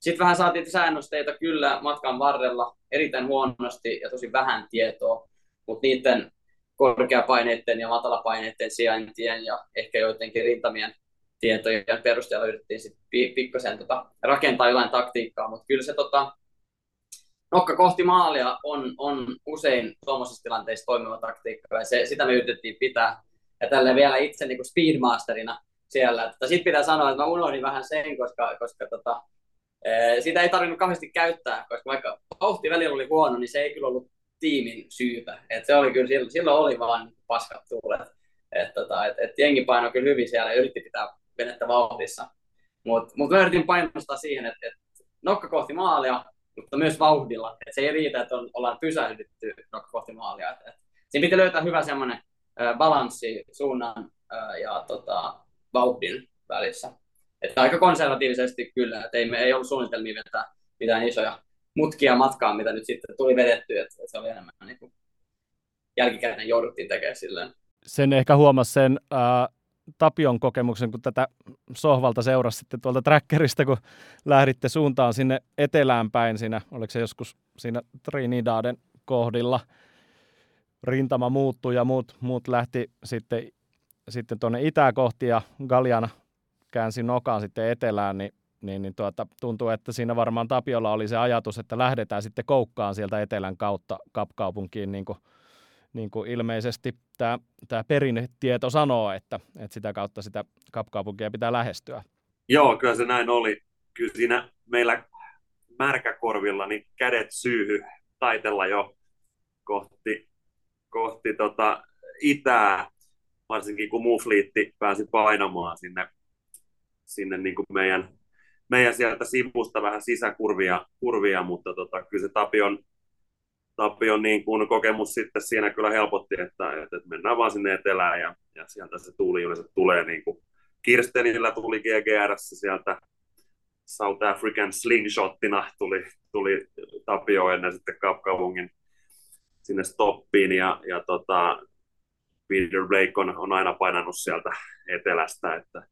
Sitten vähän saatiin säännösteitä kyllä matkan varrella erittäin huonosti ja tosi vähän tietoa, mutta niiden korkeapaineiden ja matalapaineiden sijaintien ja ehkä joidenkin rintamien tietojen perusteella yritettiin sitten pikkasen rakentaa jotain taktiikkaa, mutta kyllä se nokka kohti maalia on usein tuommoisissa tilanteissa toimiva taktiikka ja sitä me yritettiin pitää ja tälle vielä itse niin kuin speedmasterina siellä. Sitten pitää sanoa, että mä unohdin vähän sen, koska sitä ei tarvinnut kauheasti käyttää, koska vaikka vauhti välillä oli huono, niin se ei kyllä ollut tiimin syytä. Et se oli kyllä silloin oli vaan paskat tuulet. Et jengi painoi kyllä hyvin siellä ja yritti pitää venettä vauhdissa. Mutta mä yritin painostaa siihen, että nokka kohti maalia, mutta myös vauhdilla. Et se ei riitä, että ollaan pysähdytty nokka kohti maalia. Siinä pitää löytää hyvä semmoinen balanssi suunnan ja vauhdin välissä. Että aika konservatiivisesti kyllä, että ei ollut suunnitelmia vetää mitään isoja mutkia matkaan, mitä nyt sitten tuli vedettyä, että se oli enemmän niin kuin jälkikäteen jouduttiin tekemään silleen. Sen ehkä huomasi sen Tapion kokemuksen, kun tätä sohvalta seurasi sitten tuolta trackerista, kun lähditte suuntaan sinne etelään päin siinä, oliko se joskus siinä Trinidadin kohdilla, rintama muuttui ja muut lähti sitten tuonne itää kohti ja Galiana käänsi nokan sitten etelään, niin tuntuu, että siinä varmaan Tapiolla oli se ajatus, että lähdetään sitten koukkaan sieltä etelän kautta Kapkaupunkiin, niin kuin ilmeisesti tämä perinnetieto sanoo, että sitä kautta sitä Kapkaupunkia pitää lähestyä. Joo, kyllä se näin oli. Kyllä siinä meillä märkäkorvilla niin kädet syyhy taitella jo kohti itää, varsinkin kun mufliitti pääsi painamaan sinne niin kuin meidän sieltä sivusta vähän sisäkurvia, mutta kyllä se Tapion niin kuin kokemus sitten siinä kyllä helpotti, että mennään vaan sinne etelään ja sieltä se tuuli yleensä tulee niin kuin Kirstenillä tuli GGR:ssä sieltä South African slingshottina tuli Tapio ennen sitten Kapkaupungin sinne stoppiin ja Peter Blake on aina painanut sieltä etelästä, että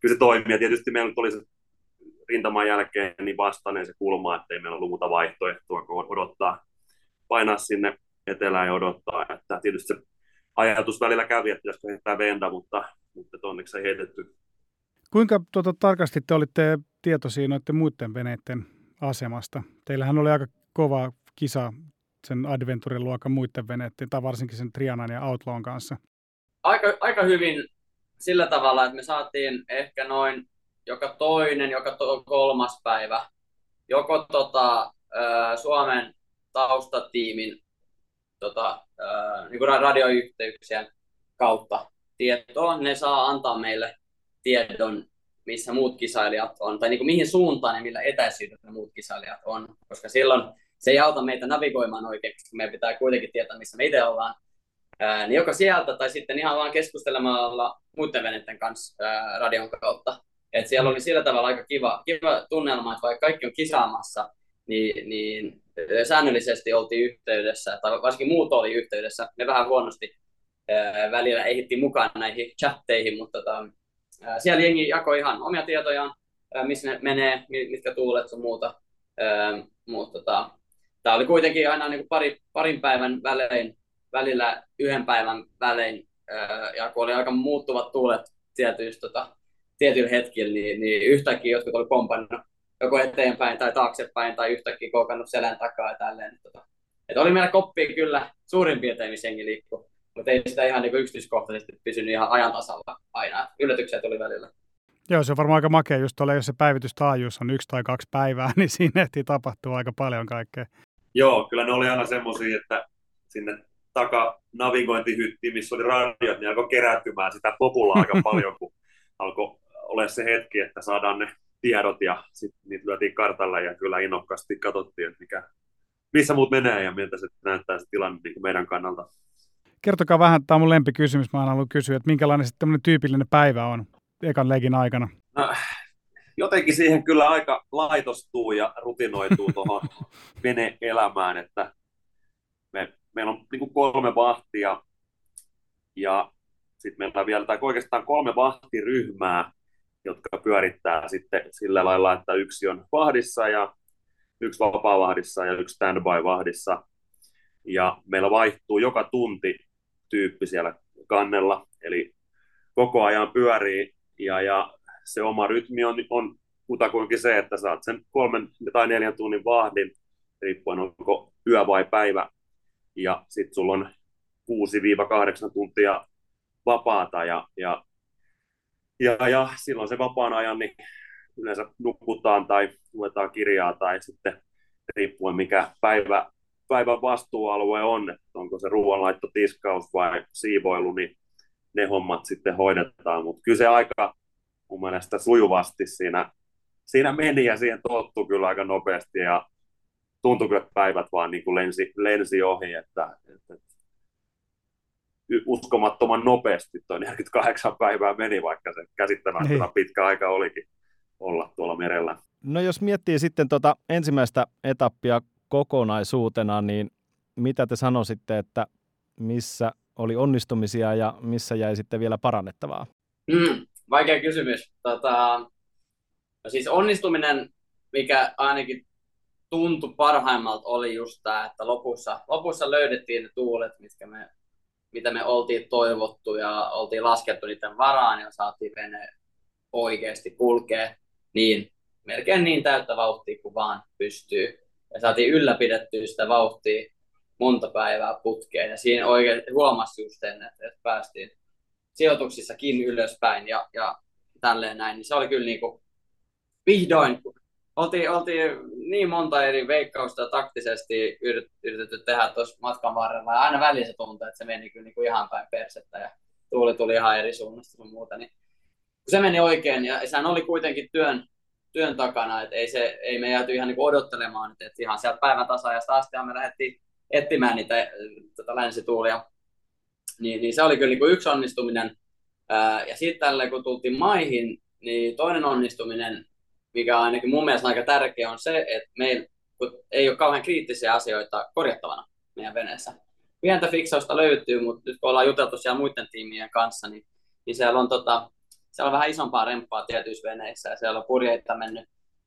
kyllä se toimii. Ja tietysti meillä oli se rintaman jälkeen niin vastainen se kulma, että ei meillä ollut muuta vaihtoehtoa, kun odottaa, painaa sinne etelään ja odottaa. Että tietysti se ajatus välillä kävi, että pitäisikö heittää venda, mutta onneksi ei heitetty. Kuinka tarkasti te olitte tietoisia noiden muiden veneiden asemasta? Teillähän oli aika kova kisa sen adventuriluokan muiden veneiden, tai varsinkin sen Trianan ja Outlawn kanssa. Aika hyvin sillä tavalla, että me saatiin ehkä noin joka kolmas päivä joko Suomen taustatiimin niin radioyhteyksien kautta tietoon. Ne saa antaa meille tiedon, missä muut kisailijat on, tai niin mihin suuntaan ja millä etäisyydet ne muut kisailijat on, koska silloin se ei auta meitä navigoimaan oikein, koska meidän pitää kuitenkin tietää, missä me itse ollaan. Niin joko sieltä tai sitten ihan vaan keskustelemalla muiden veneiden kanssa radion kautta. Et siellä oli sillä tavalla aika kiva tunnelma, että vaikka kaikki on kisaamassa, niin säännöllisesti oltiin yhteydessä, tai varsinkin muut oli yhteydessä. Ne vähän huonosti välillä ehdittiin mukaan näihin chatteihin, mutta siellä jengi jakoi ihan omia tietojaan, missä ne menee, mitkä tuulet ja muuta. Mutta tämä oli kuitenkin aina niin kuin parin päivän välein, välillä yhden päivän välein, ja kun oli aika muuttuvat tuulet tietyillä hetkillä, niin yhtäkkiä jotkut oli kompannut joko eteenpäin tai taaksepäin tai yhtäkkiä koukannut selän takaa ja tälleen. Että oli meillä koppia kyllä suurin piirtein, missä jengi liikkuu, mutta ei sitä ihan niin kuin yksityiskohtaisesti pysynyt ihan ajan tasalla aina. Yllätyksiä tuli välillä. Joo, se on varmaan aika makea just tuolla, jos se päivitystaajuus on 1 tai 2 päivää, niin siinä ehtii tapahtua aika paljon kaikkea. Joo, kyllä ne oli aina semmoisia, että sinne takanavigointihyttiin, missä oli radiot, niin alkoi kerätymään sitä populaa aika paljon, kun alkoi olla se hetki, että saadaan ne tiedot ja sitten niitä lyötiin kartalla ja kyllä innokkaasti katsottiin, että missä muut menee ja miltä se näyttää se tilanne niin kuin meidän kannalta. Kertokaa vähän, tämä on mun lempikysymys, mä haluan kysyä, että minkälainen sitten tämmöinen tyypillinen päivä on ekan legin aikana? No, jotenkin siihen kyllä aika laitostuu ja rutinoituu tuohon vene-elämään, että meillä on niin 3 vahtia ja sitten meillä on vielä oikeastaan 3 vahtiryhmää, jotka pyörittää sitten sillä lailla, että yksi on vahdissa ja yksi vapaa-vahdissa ja yksi standby-vahdissa. Ja meillä vaihtuu joka tunti tyyppi siellä kannella, eli koko ajan pyörii ja se oma rytmi on kutakuinkin se, että saat sen 3 tai 4 tunnin vahdin, riippuen onko yö vai päivä. Ja sitten sulla on 6-8 tuntia vapaata ja silloin se vapaan ajan niin yleensä nukutaan tai luetaan kirjaa tai sitten riippuen mikä päivän vastuualue on, että onko se ruoanlaitto, tiskaus vai siivoilu, niin ne hommat sitten hoidetaan. Mutta kyllä se aika mun mielestä sujuvasti siinä meni ja siihen tottuu kyllä aika nopeasti ja tuntui kyllä, että päivät vaan niin kuin lensi ohi, että uskomattoman nopeasti tuo 48 päivää meni, vaikka se käsittämättömän pitkä aika olikin olla tuolla merellä. No jos miettii sitten ensimmäistä etappia kokonaisuutena, niin mitä te sanoisitte, että missä oli onnistumisia ja missä jäi sitten vielä parannettavaa? Vaikea kysymys. Siis onnistuminen, mikä ainakin tuntui parhaimmalta, oli just tämä, että lopussa löydettiin ne tuulet, mitä me oltiin toivottu ja oltiin laskettu niiden varaan ja saatiin vene oikeasti kulkea niin, melkein niin täyttä vauhtia kuin vaan pystyy. Ja saatiin ylläpidettyä sitä vauhtia monta päivää putkeen ja siinä oikein huomasi just sen, että päästiin sijoituksissakin ylöspäin ja tälleen näin. Niin se oli kyllä niin kuin vihdoin, kun oltiin niin monta eri veikkausta taktisesti yritetty tehdä tuossa matkan varrella ja aina väliin se tuntui, että se meni kyllä niin kuin ihan päin persettä ja tuuli tuli ihan eri suunnasta ja muuta. Niin, kun se meni oikein ja sehän oli kuitenkin työn takana, että ei me jääty ihan niin kuin odottelemaan, että ihan sieltä päivän tasa-ajasta asti me lähdettiin etsimään niitä länsituulia. Niin se oli kyllä niin kuin yksi onnistuminen. Ja sitten tällä kun tultiin maihin, niin toinen onnistuminen, mikä on ainakin mun mielestä aika tärkeä, on se, että meillä ei ole kauhean kriittisiä asioita korjattavana meidän veneessä. Pientä fiksausta löytyy, mutta nyt kun ollaan juteltu siellä muiden tiimien kanssa, niin siellä on siellä on vähän isompaa remppaa tietyissä veneissä ja siellä on purjeita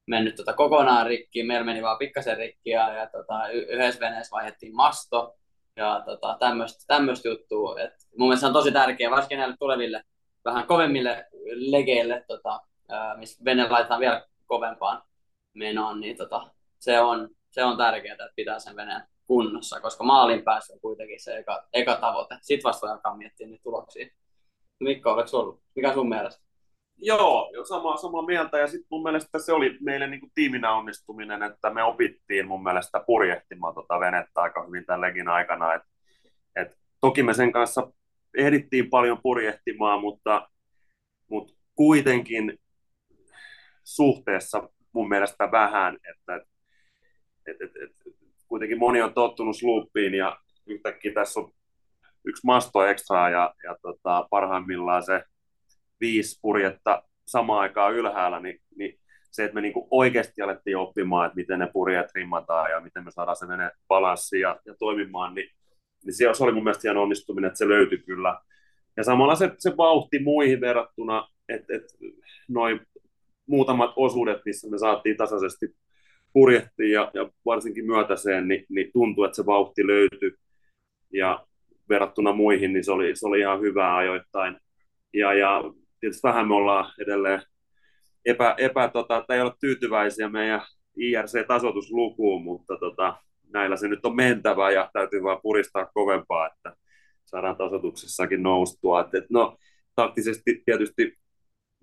mennyt kokonaan rikkiin. Meillä meni vaan pikkasen rikkiä ja yhdessä veneessä vaihdettiin masto ja tämmöistä juttua. Et mun mielestä on tosi tärkeää, varsinkin näille tuleville vähän kovemmille legeille missä vene laitetaan vielä kovempaan menoon, niin se on tärkeää, että pitää sen veneen kunnossa, koska maalin päässä on kuitenkin se eka tavoite. Sitten vasta alkaa miettiä niitä tuloksia. Mikko, oletko ollut? Mikä sun mielestä? Joo, samaa mieltä. Ja sitten mun mielestä se oli meille niinku tiiminä onnistuminen, että me opittiin mun mielestä purjehtimaan tota venettä aika hyvin tälläkin aikana. Et toki me sen kanssa ehdittiin paljon purjehtimaan, mutta kuitenkin suhteessa mun mielestä vähän, että kuitenkin moni on tottunut sloopiin ja yhtäkkiä tässä on yksi masto ekstraa ja parhaimmillaan se 5 purjetta samaan aikaan ylhäällä, niin se, että me niinku oikeasti alettiin oppimaan, että miten ne purjeet rimmataan ja miten me saadaan se menee balanssiin ja toimimaan, niin se oli mun mielestä ihan onnistuminen, että se löytyi kyllä. Ja samalla se vauhti muihin verrattuna, että noin muutamat osuudet, missä me saatiin tasaisesti purjehtiin ja varsinkin myötäiseen, niin tuntui, että se vauhti löytyi. Ja verrattuna muihin, niin se oli ihan hyvää ajoittain. Ja tietysti vähän me ollaan edelleen ei ole tyytyväisiä meidän IRC-tasoituslukuun, mutta näillä se nyt on mentävä ja täytyy vaan puristaa kovempaa, että saadaan tasoituksessakin noustua. Taktisesti tietysti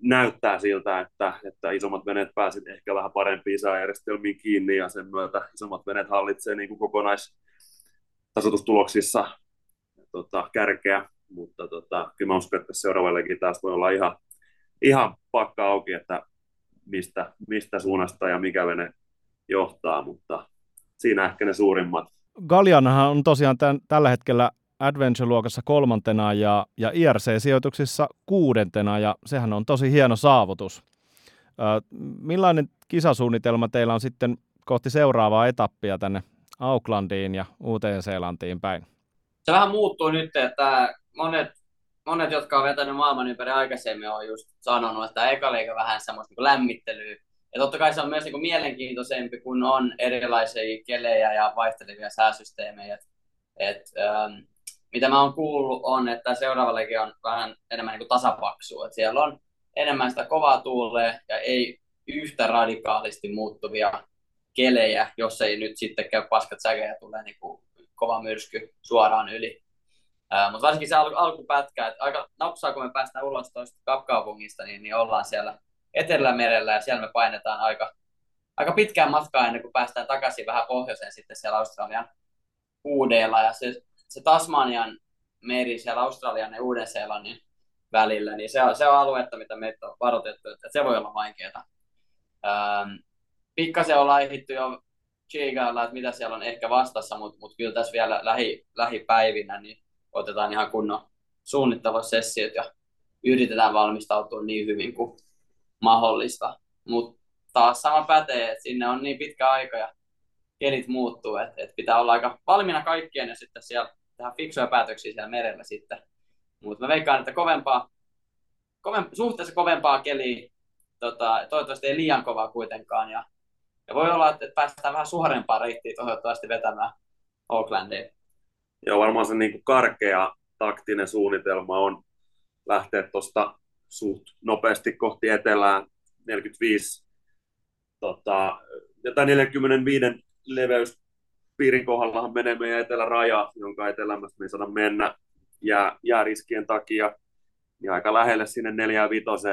näyttää siltä, että isommat veneet pääsivät ehkä vähän parempiin sääjärjestelmiin kiinni ja sen myötä isommat veneet hallitsee niin kuin kokonaistasoitustuloksissa kärkeä. Mutta kyllä mä uskon, että seuraavallekin taas voi olla ihan pakka auki, että mistä suunnasta ja mikä vene johtaa, mutta siinä ehkä ne suurimmat. Galianahan on tosiaan tällä hetkellä Adventure-luokassa 3. ja IRC-sijoituksissa 6. ja sehän on tosi hieno saavutus. Millainen kisasuunnitelma teillä on sitten kohti seuraavaa etappia tänne Aucklandiin ja Uuteen-Seelantiin päin? Se vähän muuttuu nyt, että monet, jotka on vetänyt maailman ympäri aikaisemmin, on just sanonut, että eka liiga vähän semmoista niin lämmittelyä. Ja totta kai se on myös niin kuin mielenkiintoisempi, kun on erilaisia kelejä ja vaihtelevia sääsysteemejä. Mitä mä oon kuullut on, että seuraavallakin on vähän enemmän niin tasapaksua. Et siellä on enemmän sitä kovaa tuulea ja ei yhtä radikaalisti muuttuvia kelejä, jos ei nyt sitten käy paskat säkeä ja tulee niin kuin kova myrsky suoraan yli. Mutta varsinkin se alkupätkä, että aika napsaa, kun me päästään ulos toista Kapkaupungista, niin ollaan siellä Etelämerellä ja siellä me painetaan aika pitkään matkaa ennen kuin päästään takaisin vähän pohjoiseen sitten siellä Australian Uudeella. Ja se Tasmanian meri siellä Australian ja Uuden-Seelannin välillä, niin se on aluetta, mitä meitä on varoitettu, että se voi olla vaikeaa. Pikkasen ollaan ehditty jo chiikailla, että mitä siellä on ehkä vastassa, mutta kyllä tässä vielä lähipäivinä niin otetaan ihan kunnon suunnittava sessiot ja yritetään valmistautua niin hyvin kuin mahdollista. Mutta taas sama pätee, että sinne on niin pitkä aika ja kelit muuttuu, että pitää olla aika valmiina kaikkien ja sitten siellä tehdään fiksuja päätöksiä siellä merellä sitten. Mutta mä veikkaan, että suhteessa kovempaa keliä, toivottavasti ei liian kovaa kuitenkaan. Ja voi olla, että päästään vähän suorempaa reittiä toivottavasti vetämään Aucklandiin. Joo, varmaan se niin kuin karkea taktinen suunnitelma on lähteä tuosta suht nopeasti kohti etelään 45 leveyspiirin kohdallahan menee meidän eteläraja, jonka etelämässä me ei saada mennä jääriskien takia, niin aika lähelle sinne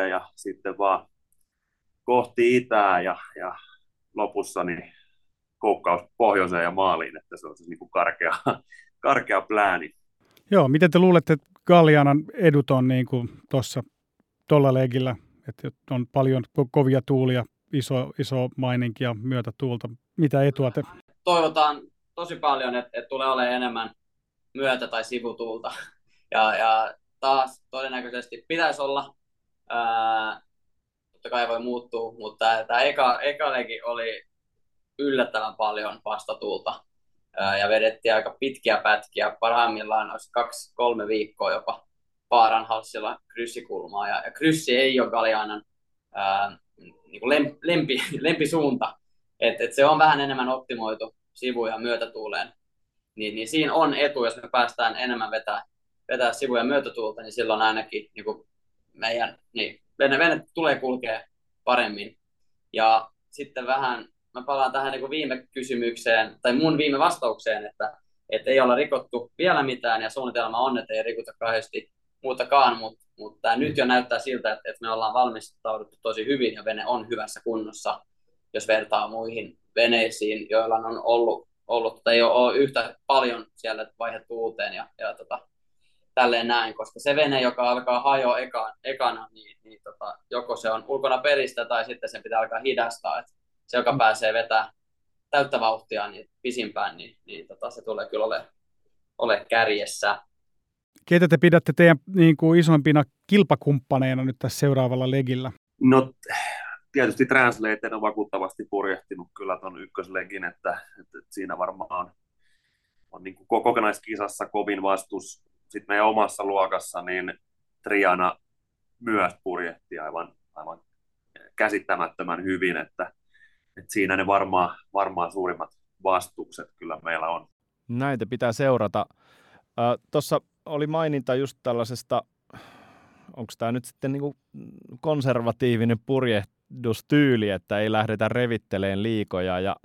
4-5 ja sitten vaan kohti itää ja lopussa niin koukkaus pohjoiseen ja maaliin, että se on siis niin kuin karkea plääni. Joo, miten te luulette, että Galianan edut on niin kuin tuossa tuolla leikillä, että on paljon kovia tuulia, iso maininki ja myötä tuulta. Mitä etua te? Toivotaan tosi paljon, että tulee olemaan enemmän myötä- tai sivutuulta. Ja taas todennäköisesti pitäisi olla, totta kai voi muuttua, mutta tämä eka leikki oli yllättävän paljon vastatuulta. Ja vedettiin aika pitkiä pätkiä, parhaimmillaan olisi 2-3 viikkoa jopa Paaranhalssilla kryssikulmaa. Ja kryssi ei ole Galianan niin lempisuunta, että se on vähän enemmän optimoitu sivuja myötätuuleen. Niin siinä on etu, jos me päästään enemmän vetää sivuja myötätuulta, niin silloin ainakin niin meidän vene tulee kulkea paremmin. Ja sitten vähän, mä palaan tähän niin kuin viime kysymykseen, tai mun viime vastaukseen, että ei olla rikottu vielä mitään, ja suunnitelma on, että ei rikota kahdesti muutakaan, mutta nyt jo näyttää siltä, että me ollaan valmistauduttu tosi hyvin, ja vene on hyvässä kunnossa, jos vertaa muihin veneisiin, joilla on ollut tai ei ole yhtä paljon siellä vaihdettu uuteen, ja tälleen näin, koska se vene, joka alkaa hajoa ekana, niin joko se on ulkona pelistä, tai sitten sen pitää alkaa hidastaa, että se, joka pääsee vetämään täyttä vauhtia niin pisimpään, niin se tulee kyllä ole kärjessä. Keitä te pidätte teidän niin kuin isoimpina kilpakumppaneina nyt tässä seuraavalla legillä? No tietysti Translated on vakuuttavasti purjehtinut kyllä tuon ykköslegin, että siinä varmaan on niin kuin kokonaiskisassa kovin vastus. Sitten meidän omassa luokassa niin Triana myös purjehti aivan käsittämättömän hyvin, että siinä ne varmaan suurimmat vastukset kyllä meillä on. Näitä pitää seurata. Tuossa oli maininta just tällaisesta, onko tämä nyt sitten niinku konservatiivinen purjehdustyyli, että ei lähdetä revitteleen liikoja, ja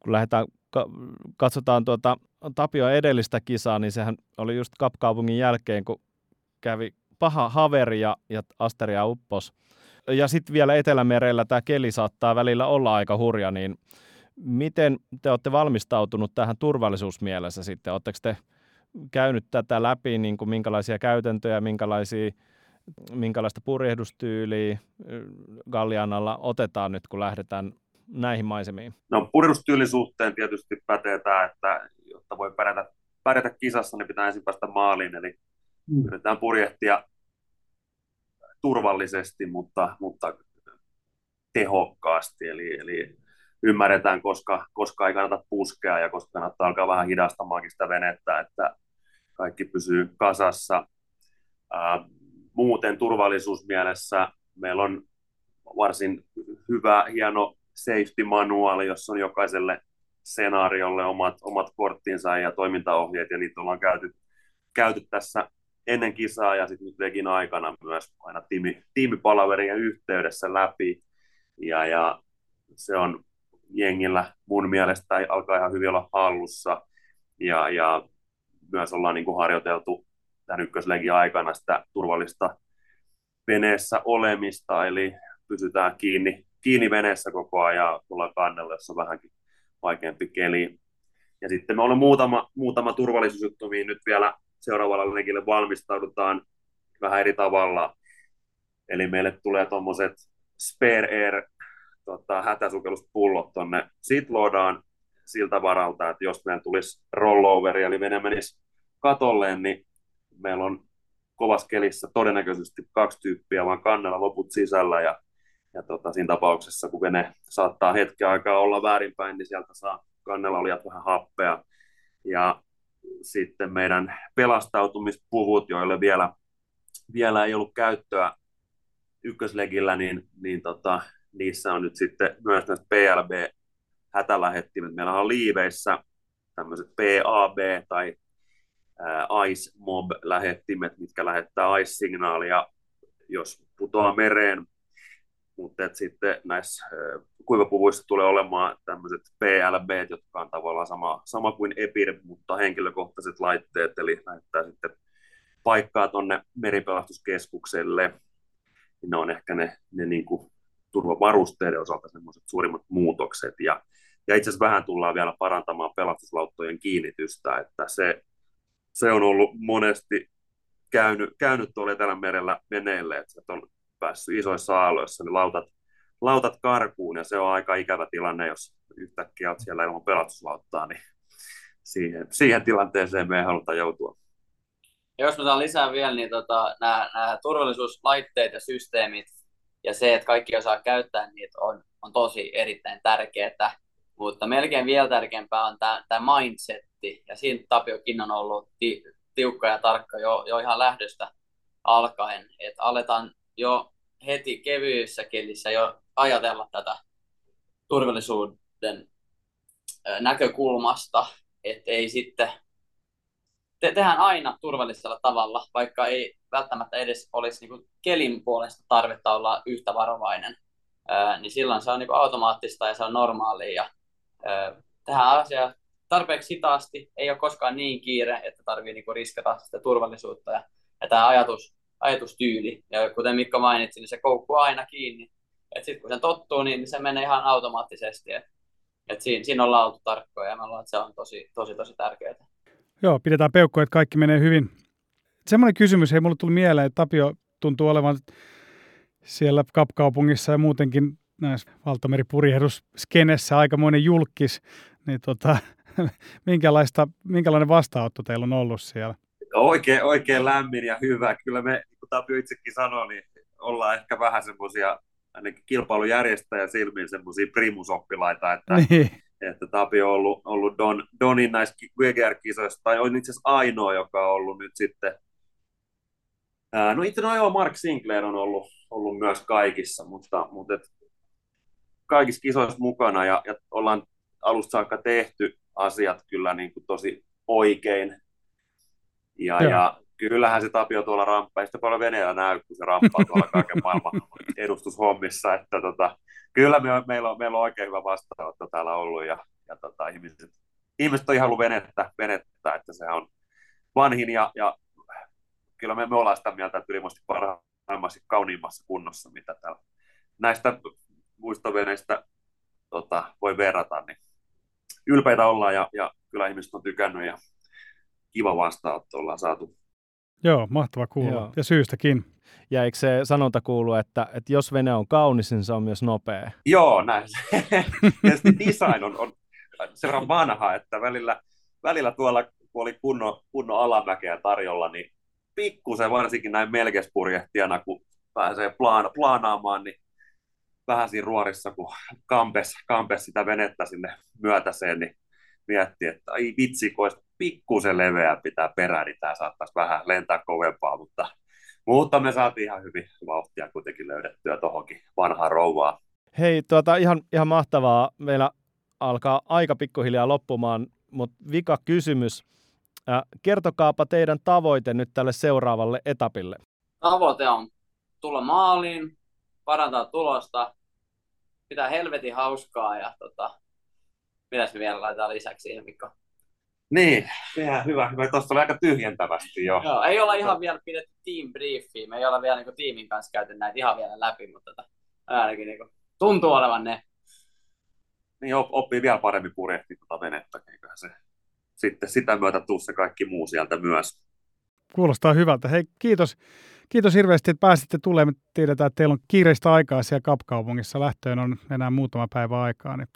kun lähdetään katsotaan Tapio edellistä kisaa, niin sehän oli just Kapkaupungin jälkeen, kun kävi paha haveri ja Asteria uppos. Ja sitten vielä Etelämerellä tämä keli saattaa välillä olla aika hurja, niin miten te olette valmistautunut tähän turvallisuusmielessä sitten? Oletteko te käynyt tätä läpi, niin kuin minkälaisia käytäntöjä, minkälaista purjehdustyyliä Galianalla otetaan nyt, kun lähdetään näihin maisemiin? No purjehdustyylin suhteen tietysti pätee tämä, että jotta voi pärjätä kisassa, niin pitää ensin päästä maaliin, eli yritetään purjehtia turvallisesti, mutta tehokkaasti, eli ymmärretään, koska ei kannata puskea ja koska kannattaa alkaa vähän hidastamaankin sitä venettä, että kaikki pysyy kasassa. Muuten turvallisuusmielessä meillä on varsin hyvä, hieno safety-manuaali, jossa on jokaiselle skenaariolle omat korttinsa ja toimintaohjeet, ja niitä ollaan käyty tässä ennen kisaa ja sitten legin aikana myös aina tiimipalaverien yhteydessä läpi, ja se on jengillä mun mielestä alkaa ihan hyvin olla hallussa, ja myös ollaan niin kuin harjoiteltu tämän ykköslegin aikana sitä turvallista veneessä olemista, eli pysytään kiinni veneessä koko ajan, tullaan kannella, jos on vähänkin vaikeampi keli. Ja sitten me ollaan muutama turvallisuusjuttu, mihin nyt vielä seuraavalla legille valmistaudutaan vähän eri tavalla. Eli meille tulee tuommoiset spare air hätäsukelluspullot tuonne sitloodaan siltä varalta, että jos meillä tulisi rolloveri, eli vene menisi katolleen, niin meillä on kovassa kelissä todennäköisesti 2 tyyppiä, vaan kannella loput sisällä, ja siinä tapauksessa, kun vene saattaa hetken aikaa olla väärinpäin, niin sieltä saa kannella olijat vähän happea. Ja sitten meidän pelastautumispuvut, joille vielä ei ollut käyttöä ykköslegillä, niin niissä on nyt sitten myös näistä PLB-hätälähettimet. Meillä on liiveissä tämmöiset PAB tai Ice Mob-lähettimet, mitkä lähettää ice-signaalia, jos putoaa mereen. Mutta sitten näissä kuivapuvuissa tulee olemaan tämmöiset PLB, jotka on tavallaan sama kuin EPIR, mutta henkilökohtaiset laitteet, eli näyttää sitten paikkaa tuonne meripelastuskeskukselle. Ne on ehkä ne niin kuin turvavarusteiden osalta semmoiset suurimmat muutokset. Ja itse asiassa vähän tullaan vielä parantamaan pelastuslauttojen kiinnitystä, että se on ollut monesti käynyt tuolla Etelämerellä veneelle, että on päässyt isoissa aalloissa, niin lautat karkuun, ja se on aika ikävä tilanne, jos yhtäkkiä olet siellä ilman pelastuslauttaa, niin siihen tilanteeseen me ei haluta joutua. Ja jos mä saan lisää vielä, niin nämä turvallisuuslaitteet ja systeemit, ja se, että kaikki osaa käyttää niitä, on tosi erittäin tärkeää, mutta melkein vielä tärkeämpää on tämä mindsetti, ja siinä Tapiokin on ollut tiukka ja tarkka jo ihan lähdöstä alkaen, että aletaan jo heti kevyissä kelissä jo ajatella tätä turvallisuuden näkökulmasta, että ei sitten tehdään aina turvallisella tavalla, vaikka ei välttämättä edes olisi niin kuin kelin puolesta tarvetta olla yhtä varovainen, niin silloin se on niin kuin automaattista ja se on normaalia. Ja, tähän asiaan tarpeeksi hitaasti, ei ole koskaan niin kiire, että tarvitsee niin kuin riskata sitä turvallisuutta ja tämä ajatustyyli. Ja kuten Mikko mainitsi, niin se koukkuu aina kiinni. Sitten kun se tottuu, niin se menee ihan automaattisesti. Et siinä ollaan oltu tarkkoja ja me ollaan, että se on tosi tärkeää. Joo, pidetään peukkoja, että kaikki menee hyvin. Semmoinen kysymys, hei, mulle tuli mieleen, että Tapio tuntuu olevan siellä Kapkaupungissa ja muutenkin näissä valtameripurjehdusskenessä aikamoinen julkkis, niin minkälainen vastaanotto teillä on ollut siellä? Oikein lämmin ja hyvä. Kyllä me, niin kuin Tapio itsekin sanoi, niin ollaan ehkä vähän semmoisia ainakin kilpailujärjestäjä silmiin semmoisia primusoppilaita, että, että Tapio on ollut Donin näissä GGR-kisoissa, tai on itse asiassa ainoa, joka on ollut nyt sitten. No itse asiassa Mark Singla on ollut myös kaikissa, mutta kaikissa kisoissa mukana ja ollaan alusta saakka tehty asiat kyllä niin kuin tosi oikein. Ja kyllähän se Tapio tuolla ramppaa, ei sitä paljon veneellä näy, kun se ramppaa tuolla kaiken maailman edustushommissa, että kyllä meillä on oikein hyvä vastaanotto täällä ollut ja ihmiset on ihan ollut venettä, että sehän on vanhin ja kyllä me ollaan sitä mieltä, että ylimusti parhaimmassa ja kauniimmassa kunnossa, mitä täällä näistä muistoveneistä voi verrata, niin ylpeitä ollaan ja kyllä ihmiset on tykännyt ja kiva vastaanotto ollaan saatu. Joo, mahtava kuulla. Joo. Ja syystäkin. Ja eikö se sanonta kuulu, että jos vene on kaunis, niin se on myös nopea? Joo, näin. Tietysti design on seuraan vanha, että välillä tuolla, kun oli kunnon alamäkeä tarjolla, niin pikkusen varsinkin näin melkespurjehtijana, kun pääsee plaanaamaan, niin vähän siinä ruorissa, kun kampes sitä venettä sinne myötäseen, niin miettii, että ai vitsi, kun olisi pikkusen leveä pitää perään, niin tämä saattaisi vähän lentää kovempaa, mutta me saatiin ihan hyvin vauhtia kuitenkin löydettyä tuohonkin vanhaan rouvaan. Hei, ihan mahtavaa. Meillä alkaa aika pikkuhiljaa loppumaan, mutta vika kysymys. Kertokaapa teidän tavoite nyt tälle seuraavalle etapille. Tavoite on tulla maaliin, parantaa tulosta, pitää helvetin hauskaa ja pitäisi vielä laittaa lisäksi siihen, Mikko. Niin, ihan hyvä. Tuossa oli aika tyhjentävästi jo. Joo, ei olla ihan vielä pidetty team briefia. Me ei olla vielä niin tiimin kanssa käyty näitä ihan vielä läpi, mutta ainakin niin tuntuu olevan ne. Niin, oppii vielä paremmin purjehti venettä. Eiköhän se sitten sitä myötä tuu se kaikki muu sieltä myös. Kuulostaa hyvältä. Hei, kiitos hirveästi, että pääsitte tulemaan. Me tiedetään, että teillä on kiireistä aikaa siellä Kapkaupungissa. Lähtöön on enää muutama päivä aikaa. Niin,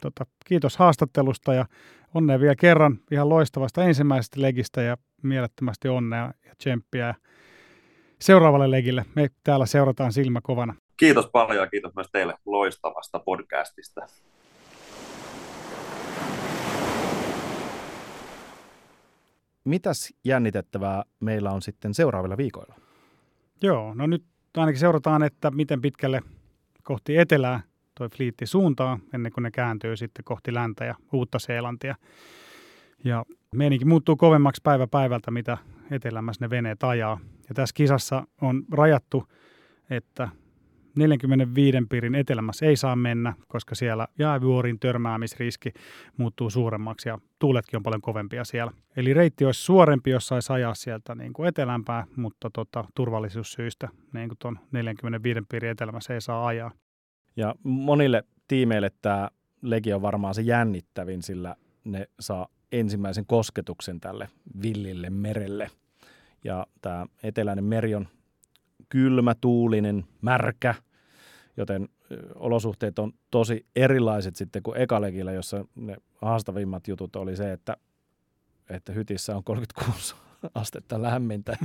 kiitos haastattelusta ja onnea vielä kerran ihan loistavasta ensimmäisestä legistä ja mielettömästi onnea ja tsemppiä seuraavalle legille. Me täällä seurataan silmä kovana. Kiitos paljon ja kiitos myös teille loistavasta podcastista. Mitäs jännitettävää meillä on sitten seuraavilla viikoilla? Joo, no nyt ainakin seurataan, että miten pitkälle kohti etelää toi fliitti suuntaa, ennen kuin ne kääntyy sitten kohti länttä ja Uutta-Seelantia. Ja meininki muuttuu kovemmaksi päivä päivältä, mitä etelämmässä ne veneet ajaa. Ja tässä kisassa on rajattu, että 45 piirin etelämässä ei saa mennä, koska siellä jäävuorin törmäämisriski muuttuu suuremmaksi ja tuuletkin on paljon kovempia siellä. Eli reitti olisi suorempi, jos saisi ajaa sieltä niin kuin etelämpää, mutta turvallisuussyistä niin kuin tuon 45 piirin etelämässä ei saa ajaa. Ja monille tiimeille tämä legi on varmaan se jännittävin, sillä ne saa ensimmäisen kosketuksen tälle villille merelle. Ja tämä eteläinen meri on kylmä, tuulinen, märkä, joten olosuhteet on tosi erilaiset sitten kuin ekalegillä, jossa ne haastavimmat jutut oli se, että hytissä on 36 astetta lämmintä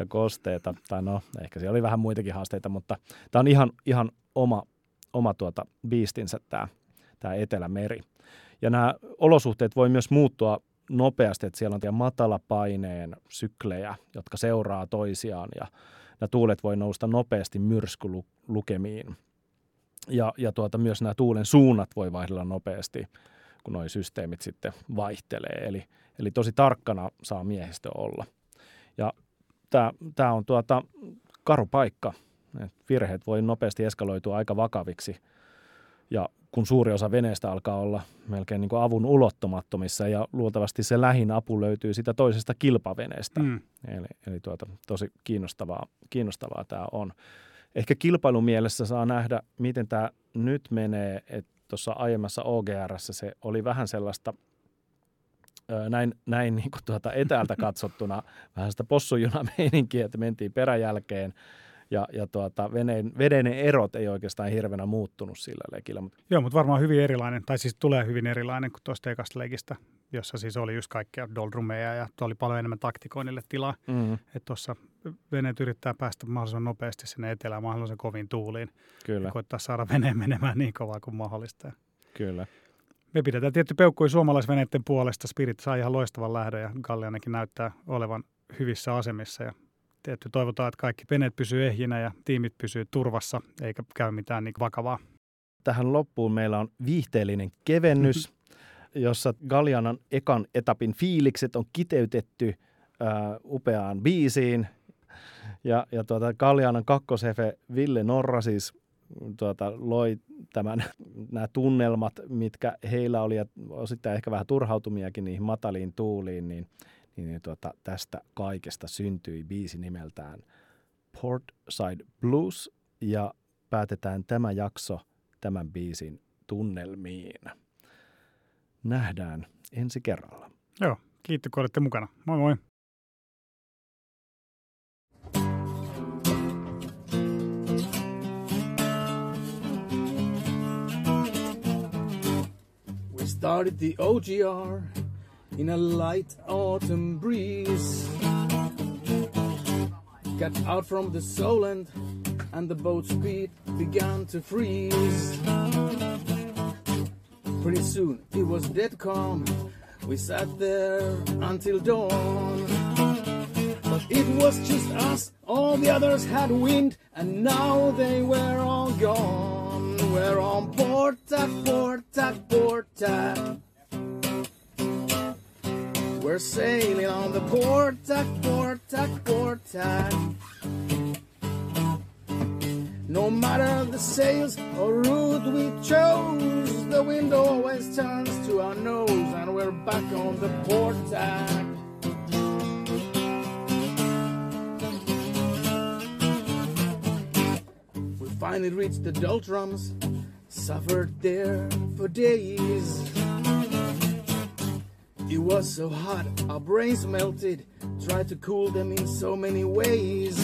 ja kosteita. Tai no, ehkä siellä oli vähän muitakin haasteita, mutta tämä on ihan oma biistinsä tämä etelämeri. Ja nämä olosuhteet voi myös muuttua nopeasti, että siellä on matalapaineen syklejä, jotka seuraa toisiaan ja nämä tuulet voi nousta nopeasti myrskylukemiin. Ja myös nämä tuulen suunnat voi vaihdella nopeasti, kun nuo systeemit sitten vaihtelee. Eli tosi tarkkana saa miehistö olla. Ja tämä on karu paikka. Virheet voi nopeasti eskaloitua aika vakaviksi Ja kun suuri osa veneestä alkaa olla melkein niin kuin avun ulottumattomissa ja luultavasti se lähin apu löytyy sitä toisesta kilpaveneestä. Mm. Eli tosi kiinnostavaa tämä on. Ehkä kilpailumielessä saa nähdä, miten tämä nyt menee, että tuossa aiemmassa OGR:ssä se oli vähän sellaista näin niin kuin etäältä katsottuna vähän sitä possujunameininkiä, että mentiin peräjälkeen. Ja veden erot ei oikeastaan hirveänä muuttunut sillä leikillä. Mutta varmaan hyvin erilainen, tai siis tulee hyvin erilainen kuin tuosta ekasta leikistä, jossa siis oli just kaikkia doldrumeja ja oli paljon enemmän taktikoinnille tilaa. Mm-hmm. Että tuossa veneet yrittää päästä mahdollisimman nopeasti sinne etelään, mahdollisimman koviin tuuliin. Kyllä. Ja koittaa saada veneen menemään niin kovaa kuin mahdollista. Kyllä. Me pidetään tietty peukkuja suomalaisveneiden puolesta. Spirit saa ihan loistavan lähdön ja Galianakin näyttää olevan hyvissä asemissa ja tietty toivotaan, että kaikki veneet pysyy ehjinä ja tiimit pysyy turvassa, eikä käy mitään niin vakavaa. Tähän loppuun meillä on viihteellinen kevennys, jossa Galianan ekan etapin fiilikset on kiteytetty upeaan biisiin. Ja Galianan kakkosefe Ville Norra siis loi nämä tunnelmat, mitkä heillä oli, ja osittain ehkä vähän turhautumiakin niihin mataliin tuuliin, niin tästä kaikesta syntyi biisi nimeltään Port Tack Blues, ja päätetään tämä jakso tämän biisin tunnelmiin. Nähdään ensi kerralla. Joo, kiitti kun olette mukana. Moi moi! We started the OGR in a light autumn breeze. Got out from the Solent and the boat's speed began to freeze. Pretty soon it was dead calm. We sat there until dawn. But it was just us, all the others had wind, and now they were all gone. We're on Port Tack, Port Tack, Port Tack. We're sailing on the Port Tack, Port Tack, Port Tack. No matter the sails or route we chose, the wind always turns to our nose, and we're back on the Port Tack. We finally reached the doldrums, suffered there for days. It was so hot, our brains melted, tried to cool them in so many ways.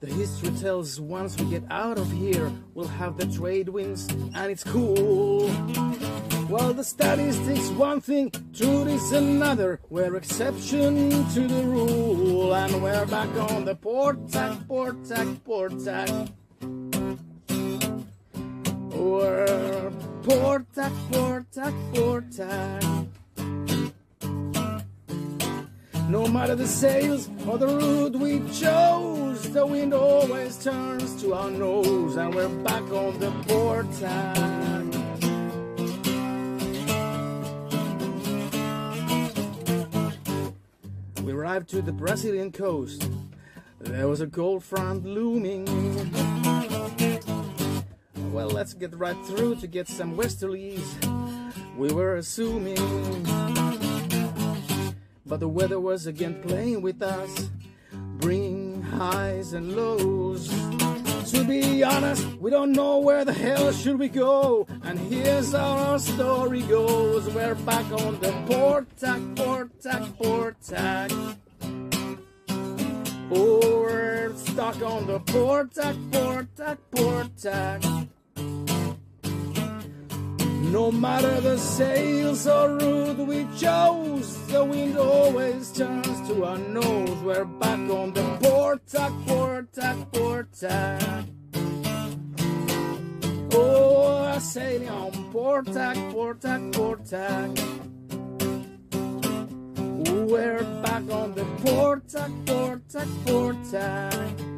The history tells once we get out of here, we'll have the trade winds and it's cool. While the statistics one thing, truth is another, we're exception to the rule. And we're back on the Port Tack, Port Tack, Port Tack. We're Port Tack, Port Tack, Port Tack. No matter the sails or the route we chose, the wind always turns to our nose, and we're back on the Port Tack. We arrived to the Brazilian coast. There was a cold front looming. Well, let's get right through to get some westerlies, we were assuming. But the weather was again playing with us, bringing highs and lows. To be honest, we don't know where the hell should we go. And here's how our story goes. We're back on the Port Tack, Port Tack, Port Tack. Oh, we're stuck on the Port Tack, Port Tack, Port Tack. No matter the sails or route we chose, the wind always turns to our nose. We're back on the Port Tack, Port Tack, Port Tack. Oh, I'm sailing on Port Tack, Port Tack, Port Tack. We're back on the Port Tack, Port Tack, Port Tack.